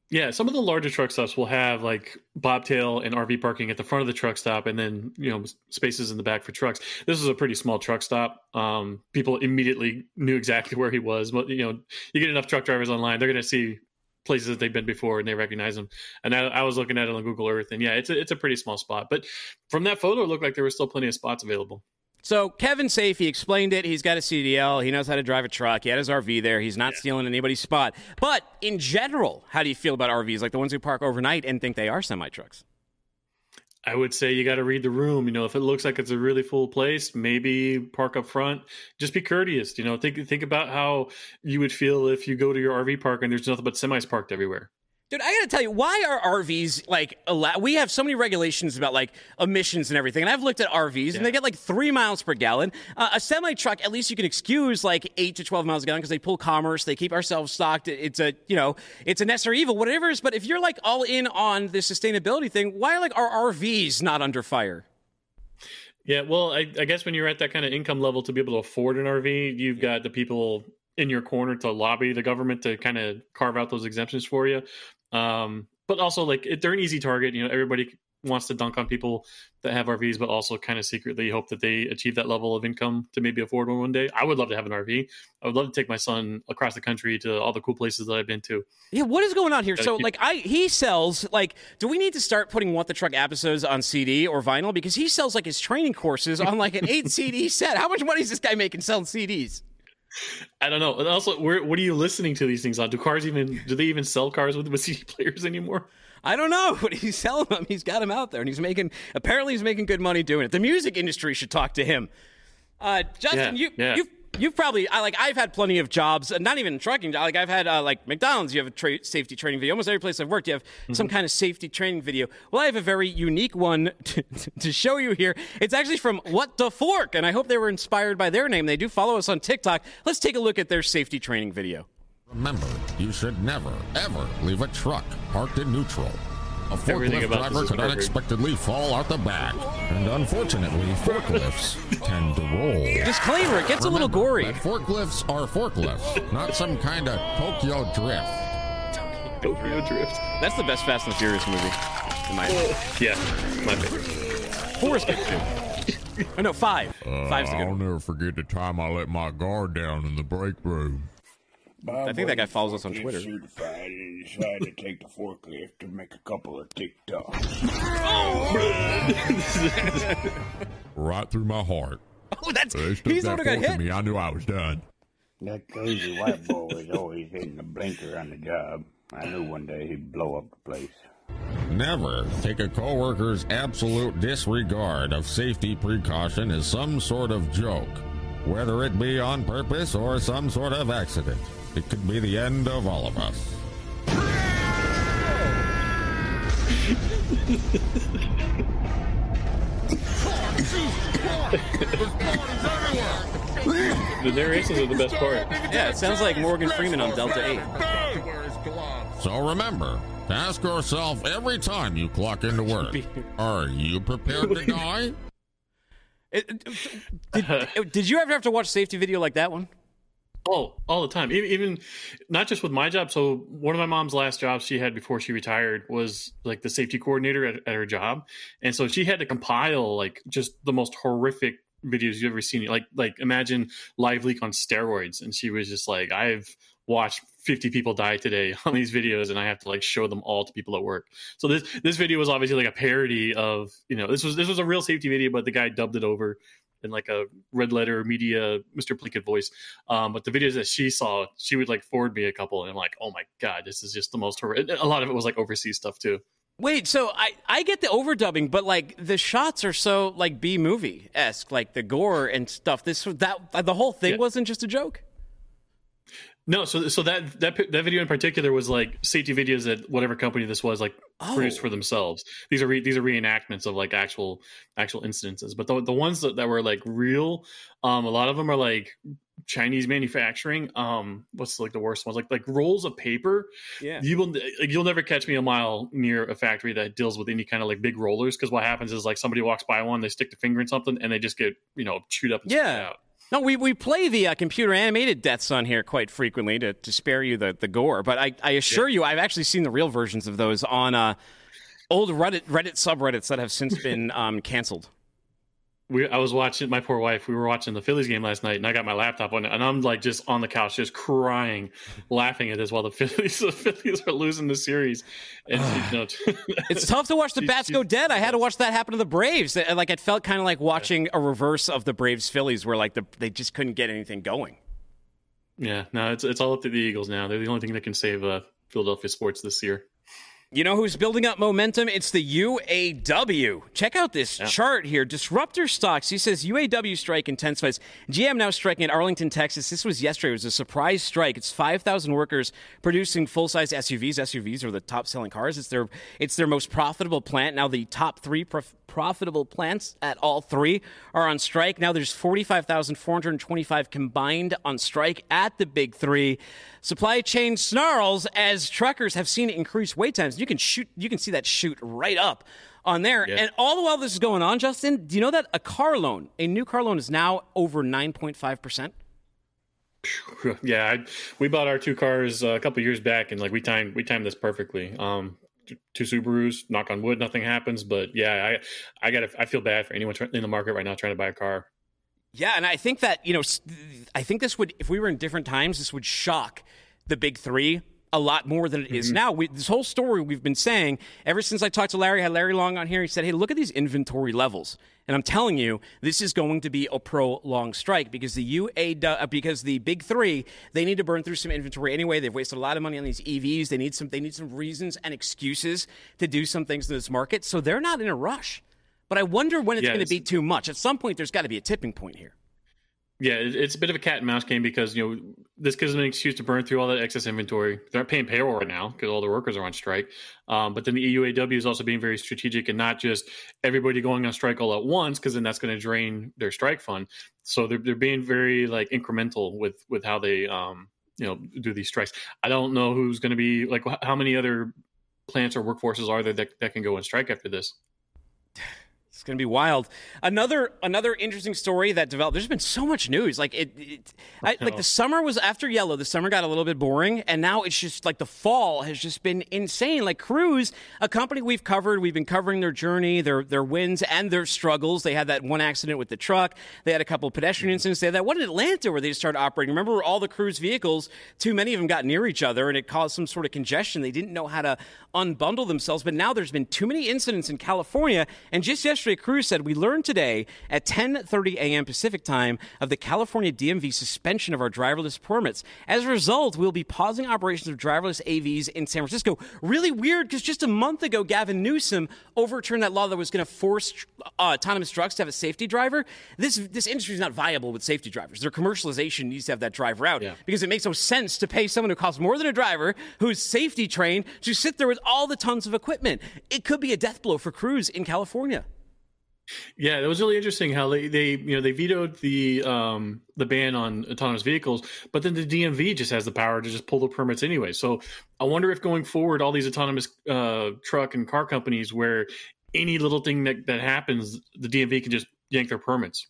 Yeah, some of the larger truck stops will have like bobtail and RV parking at the front of the truck stop and then, spaces in the back for trucks. This is a pretty small truck stop. People immediately knew exactly where he was. You get enough truck drivers online, they're going to see places that they've been before and they recognize them. And I was looking at it on Google Earth and yeah, it's a pretty small spot. But from that photo, it looked like there were still plenty of spots available. So Kevin Safe, he explained it. He's got a CDL. He knows how to drive a truck. He had his RV there. He's not stealing anybody's spot. But in general, how do you feel about RVs, like the ones who park overnight and think they are semi-trucks? I would say you got to read the room. You know, if it looks like it's a really full place, maybe park up front. Just be courteous. You know, think about how you would feel if you go to your RV park and there's nothing but semis parked everywhere. Dude, I got to tell you, why are RVs like allowed? We have so many regulations about like emissions and everything. And I've looked at RVs and they get like 3 miles per gallon. A semi truck, at least you can excuse like 8 to 12 miles a gallon because they pull commerce. They keep ourselves stocked. It's a, you know, it's a necessary evil, whatever it is. But if you're like all in on the sustainability thing, why like are RVs not under fire? Yeah, well, I guess when you're at that kind of income level to be able to afford an RV, you've got the people in your corner to lobby the government to kind of carve out those exemptions for you. But also, like, they're an easy target. You know, everybody wants to dunk on people that have RVs, but also kind of secretly hope that they achieve that level of income to maybe afford one day. I would love to have an RV. I would love to take my son across the country to all the cool places that I've been to. Yeah, what is going on here? So, like, he sells, like, do we need to start putting What the Truck episodes on CD or vinyl? Because he sells, like, his training courses on, like, an 8 CD set. How much money is this guy making selling CDs? I don't know. And also, what are you listening to these things on? Do they even sell cars with CD players anymore? I don't know, but he's selling them. He's got them out there, and he's making good money doing it. The music industry should talk to him. Justin, you've probably, I've had plenty of jobs, not even trucking. Like, I've had, like, McDonald's, you have a safety training video. Almost every place I've worked, you have some kind of safety training video. Well, I have a very unique one to show you here. It's actually from What the Fork, and I hope they were inspired by their name. They do follow us on TikTok. Let's take a look at their safety training video. Remember, you should never, ever leave a truck parked in neutral. A forklift driver could unexpectedly fall out the back, and unfortunately, forklifts tend to roll. Disclaimer, it gets a little gory. Forklifts are forklifts, not some kind of Tokyo Drift. Tokyo Drift. That's the best Fast and the Furious movie, in my opinion. Yeah, my favorite. 4 is good, too. Oh, no, 5. 5's the good one. I'll never forget the time I let my guard down in the break room. I think that guy follows us on Twitter. Certified, and decided to take the forklift to make a couple of TikToks. Oh, right through my heart. Oh, he's the one who got hit. I knew I was done. That crazy white boy is always hitting the blinker on the job. I knew one day he'd blow up the place. Never take a coworker's absolute disregard of safety precaution as some sort of joke, whether it be on purpose or some sort of accident. It could be the end of all of us. The narrations are the best part. Yeah, it sounds like Morgan Freeman on Delta 8. So remember, ask yourself every time you clock into work, are you prepared to die? Did you ever have to watch a safety video like that one? Oh, all the time. Even not just with my job. So one of my mom's last jobs she had before she retired was like the safety coordinator at her job. And so she had to compile like just the most horrific videos you've ever seen. Like imagine Live Leak on steroids. And she was just like, I've watched 50 people die today on these videos, and I have to like show them all to people at work. So this video was obviously like a parody of, you know, this was a real safety video, but the guy dubbed it over in like a red letter media Mr. Plinkett voice. But the videos that she saw, she would like forward me a couple, and I'm like, oh my God, this is just the most horrific. A lot of it was like overseas stuff too. Wait, so I get the overdubbing, but like the shots are so like B-movie-esque, like the gore and stuff. The whole thing wasn't just a joke. No, so that video in particular was like safety videos that whatever company this was like produced for themselves. These are reenactments of like actual incidences. But the ones that were like real, a lot of them are like Chinese manufacturing. What's like the worst ones? Like rolls of paper. Yeah, you'll never catch me a mile near a factory that deals with any kind of like big rollers, because what happens is like somebody walks by one, they stick their finger in something, and they just get chewed up and spit out. No, we play the computer animated deaths on here quite frequently to spare you the gore. But I assure you, I've actually seen the real versions of those on old Reddit subreddits that have since been canceled. I was watching, my poor wife, we were watching the Phillies game last night, and I got my laptop on, and I'm like just on the couch, just crying, laughing at this while the Phillies are losing the series. And it's tough to watch the bats go dead. I had to watch that happen to the Braves. Like it felt kind of like watching a reverse of the Braves Phillies, where like they just couldn't get anything going. Yeah, no, it's all up to the Eagles now. They're the only thing that can save Philadelphia sports this year. You know who's building up momentum? It's the UAW. Check out this chart here. Disruptor stocks. He says UAW strike intensifies. GM now striking at Arlington, Texas. This was yesterday. It was a surprise strike. It's 5,000 workers producing full-size SUVs. SUVs are the top-selling cars. It's their most profitable plant. Now the top three profitable plants at all three are on strike. Now there's 45,425 combined on strike at the big three. Supply chain snarls as truckers have seen increased wait times. You can see that shoot right up on there. Yep. And all the while this is going on, Justin, do you know that a new car loan is now over 9.5%? Yeah, we bought our two cars a couple years back, and like we timed this perfectly. Two Subarus, knock on wood, nothing happens. But yeah, I feel bad for anyone in the market right now trying to buy a car. Yeah, and I think that, you know, this would, if we were in different times, this would shock the big three a lot more than it is now. This whole story we've been saying ever since I talked to Larry, I had Larry Long on here. He said, hey, look at these inventory levels. And I'm telling you, this is going to be a prolonged strike because because the big three, they need to burn through some inventory anyway. They've wasted a lot of money on these EVs. They need some reasons and excuses to do some things in this market. So they're not in a rush. But I wonder when it's going to be too much. At some point, there's got to be a tipping point here. Yeah, it's a bit of a cat and mouse game because, you know, this gives them an excuse to burn through all that excess inventory. They're not paying payroll right now because all the workers are on strike. But then the UAW is also being very strategic and not just everybody going on strike all at once, because then that's going to drain their strike fund. So they're being very like incremental with how they do these strikes. I don't know who's going to be like how many other plants or workforces are there that can go on strike after this. It's going to be wild. Another interesting story that developed. There's been so much news. Like the summer was after Yellow. The summer got a little bit boring, and now it's just like the fall has just been insane. Like Cruise, a company we've covered, we've been covering their journey, their wins and their struggles. They had that one accident with the truck. They had a couple of pedestrian incidents. They had that one in Atlanta where they just started operating. Remember, where all the Cruise vehicles, too many of them got near each other, and it caused some sort of congestion. They didn't know how to unbundle themselves. But now there's been too many incidents in California, and just yesterday. Cruz said, we learned today at 10:30 a.m. Pacific time of the California DMV suspension of our driverless permits. As a result, we'll be pausing operations of driverless AVs in San Francisco. Really weird, because just a month ago, Gavin Newsom overturned that law that was going to force autonomous trucks to have a safety driver. This industry is not viable with safety drivers. Their commercialization needs to have that driver out because it makes no sense to pay someone who costs more than a driver who's safety trained to sit there with all the tons of equipment. It could be a death blow for Cruz in California. Yeah, it was really interesting how they vetoed the ban on autonomous vehicles, but then the DMV just has the power to just pull the permits anyway. So I wonder if going forward, all these autonomous truck and car companies, where any little thing that happens, the DMV can just yank their permits.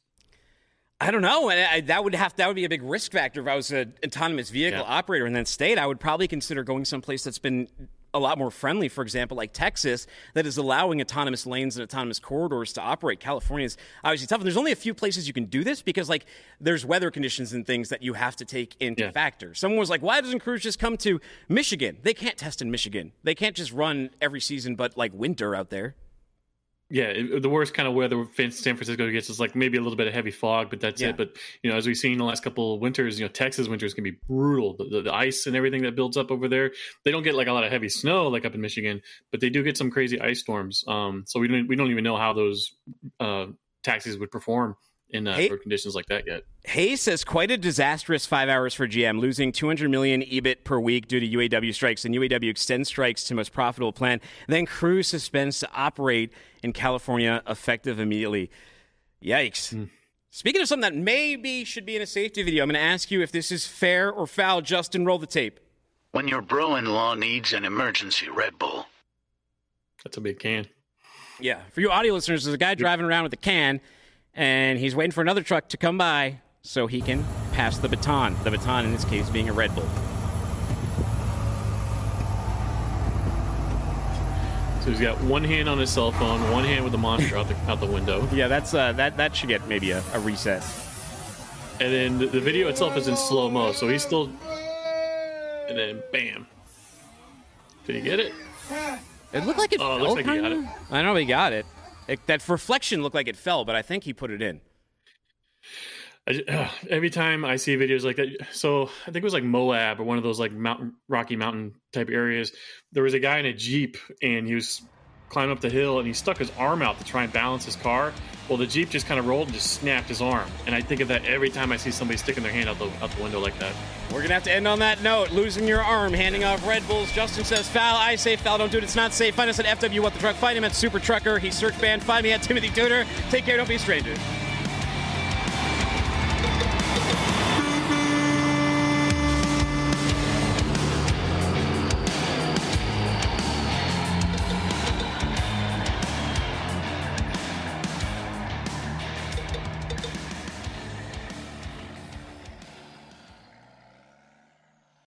I don't know. That would be a big risk factor if I was an autonomous vehicle operator in that state. I would probably consider going someplace that's been a lot more friendly, for example, like Texas, that is allowing autonomous lanes and autonomous corridors to operate. California is obviously tough. And there's only a few places you can do this because, like, there's weather conditions and things that you have to take into factor. Someone was like, why doesn't Cruz just come to Michigan? They can't test in Michigan. They can't just run every season but, like, winter out there. Yeah, the worst kind of weather San Francisco gets is like maybe a little bit of heavy fog, but that's it. But, you know, as we've seen the last couple of winters, you know, Texas winters can be brutal. The ice and everything that builds up over there, they don't get like a lot of heavy snow like up in Michigan, but they do get some crazy ice storms. So we don't even know how those taxis would perform in for conditions like that yet. Hayes says, quite a disastrous 5 hours for GM, losing $200 million EBIT per week due to UAW strikes, and UAW extends strikes to most profitable plant. Then Cruz suspends to operate in California, effective immediately. Yikes. Speaking of something that maybe should be in a safety video, I'm going to ask you if this is fair or foul. Justin, roll the tape. When your bro-in-law needs an emergency Red Bull. That's a big can. Yeah. For you audio listeners, there's a guy driving around with a can, and he's waiting for another truck to come by so he can pass the baton. The baton, in this case, being a Red Bull. So he's got one hand on his cell phone, one hand with the monster out the window. Yeah, that's that should get maybe a reset. And then the video itself is in slow-mo, so he's still... And then, bam. Did he get it? It looked like it fell. Oh, it looks like he got it. I don't know if he got it. That reflection looked like it fell, but I think he put it in. every time I see videos like that, so I think it was like Moab or one of those like mountain, Rocky Mountain type areas. There was a guy in a Jeep and he was climbing up the hill and he stuck his arm out to try and balance his car. Well, the Jeep just kind of rolled and just snapped his arm. And I think of that every time I see somebody sticking their hand out the window like that. We're going to have to end on that note. Losing your arm, handing off Red Bulls. Justin says foul. I say foul. Don't do it. It's not safe. Find us at FW What the Truck. Find him at Super Trucker. He's search banned. Find me at Timothy Duder. Take care. Don't be a stranger.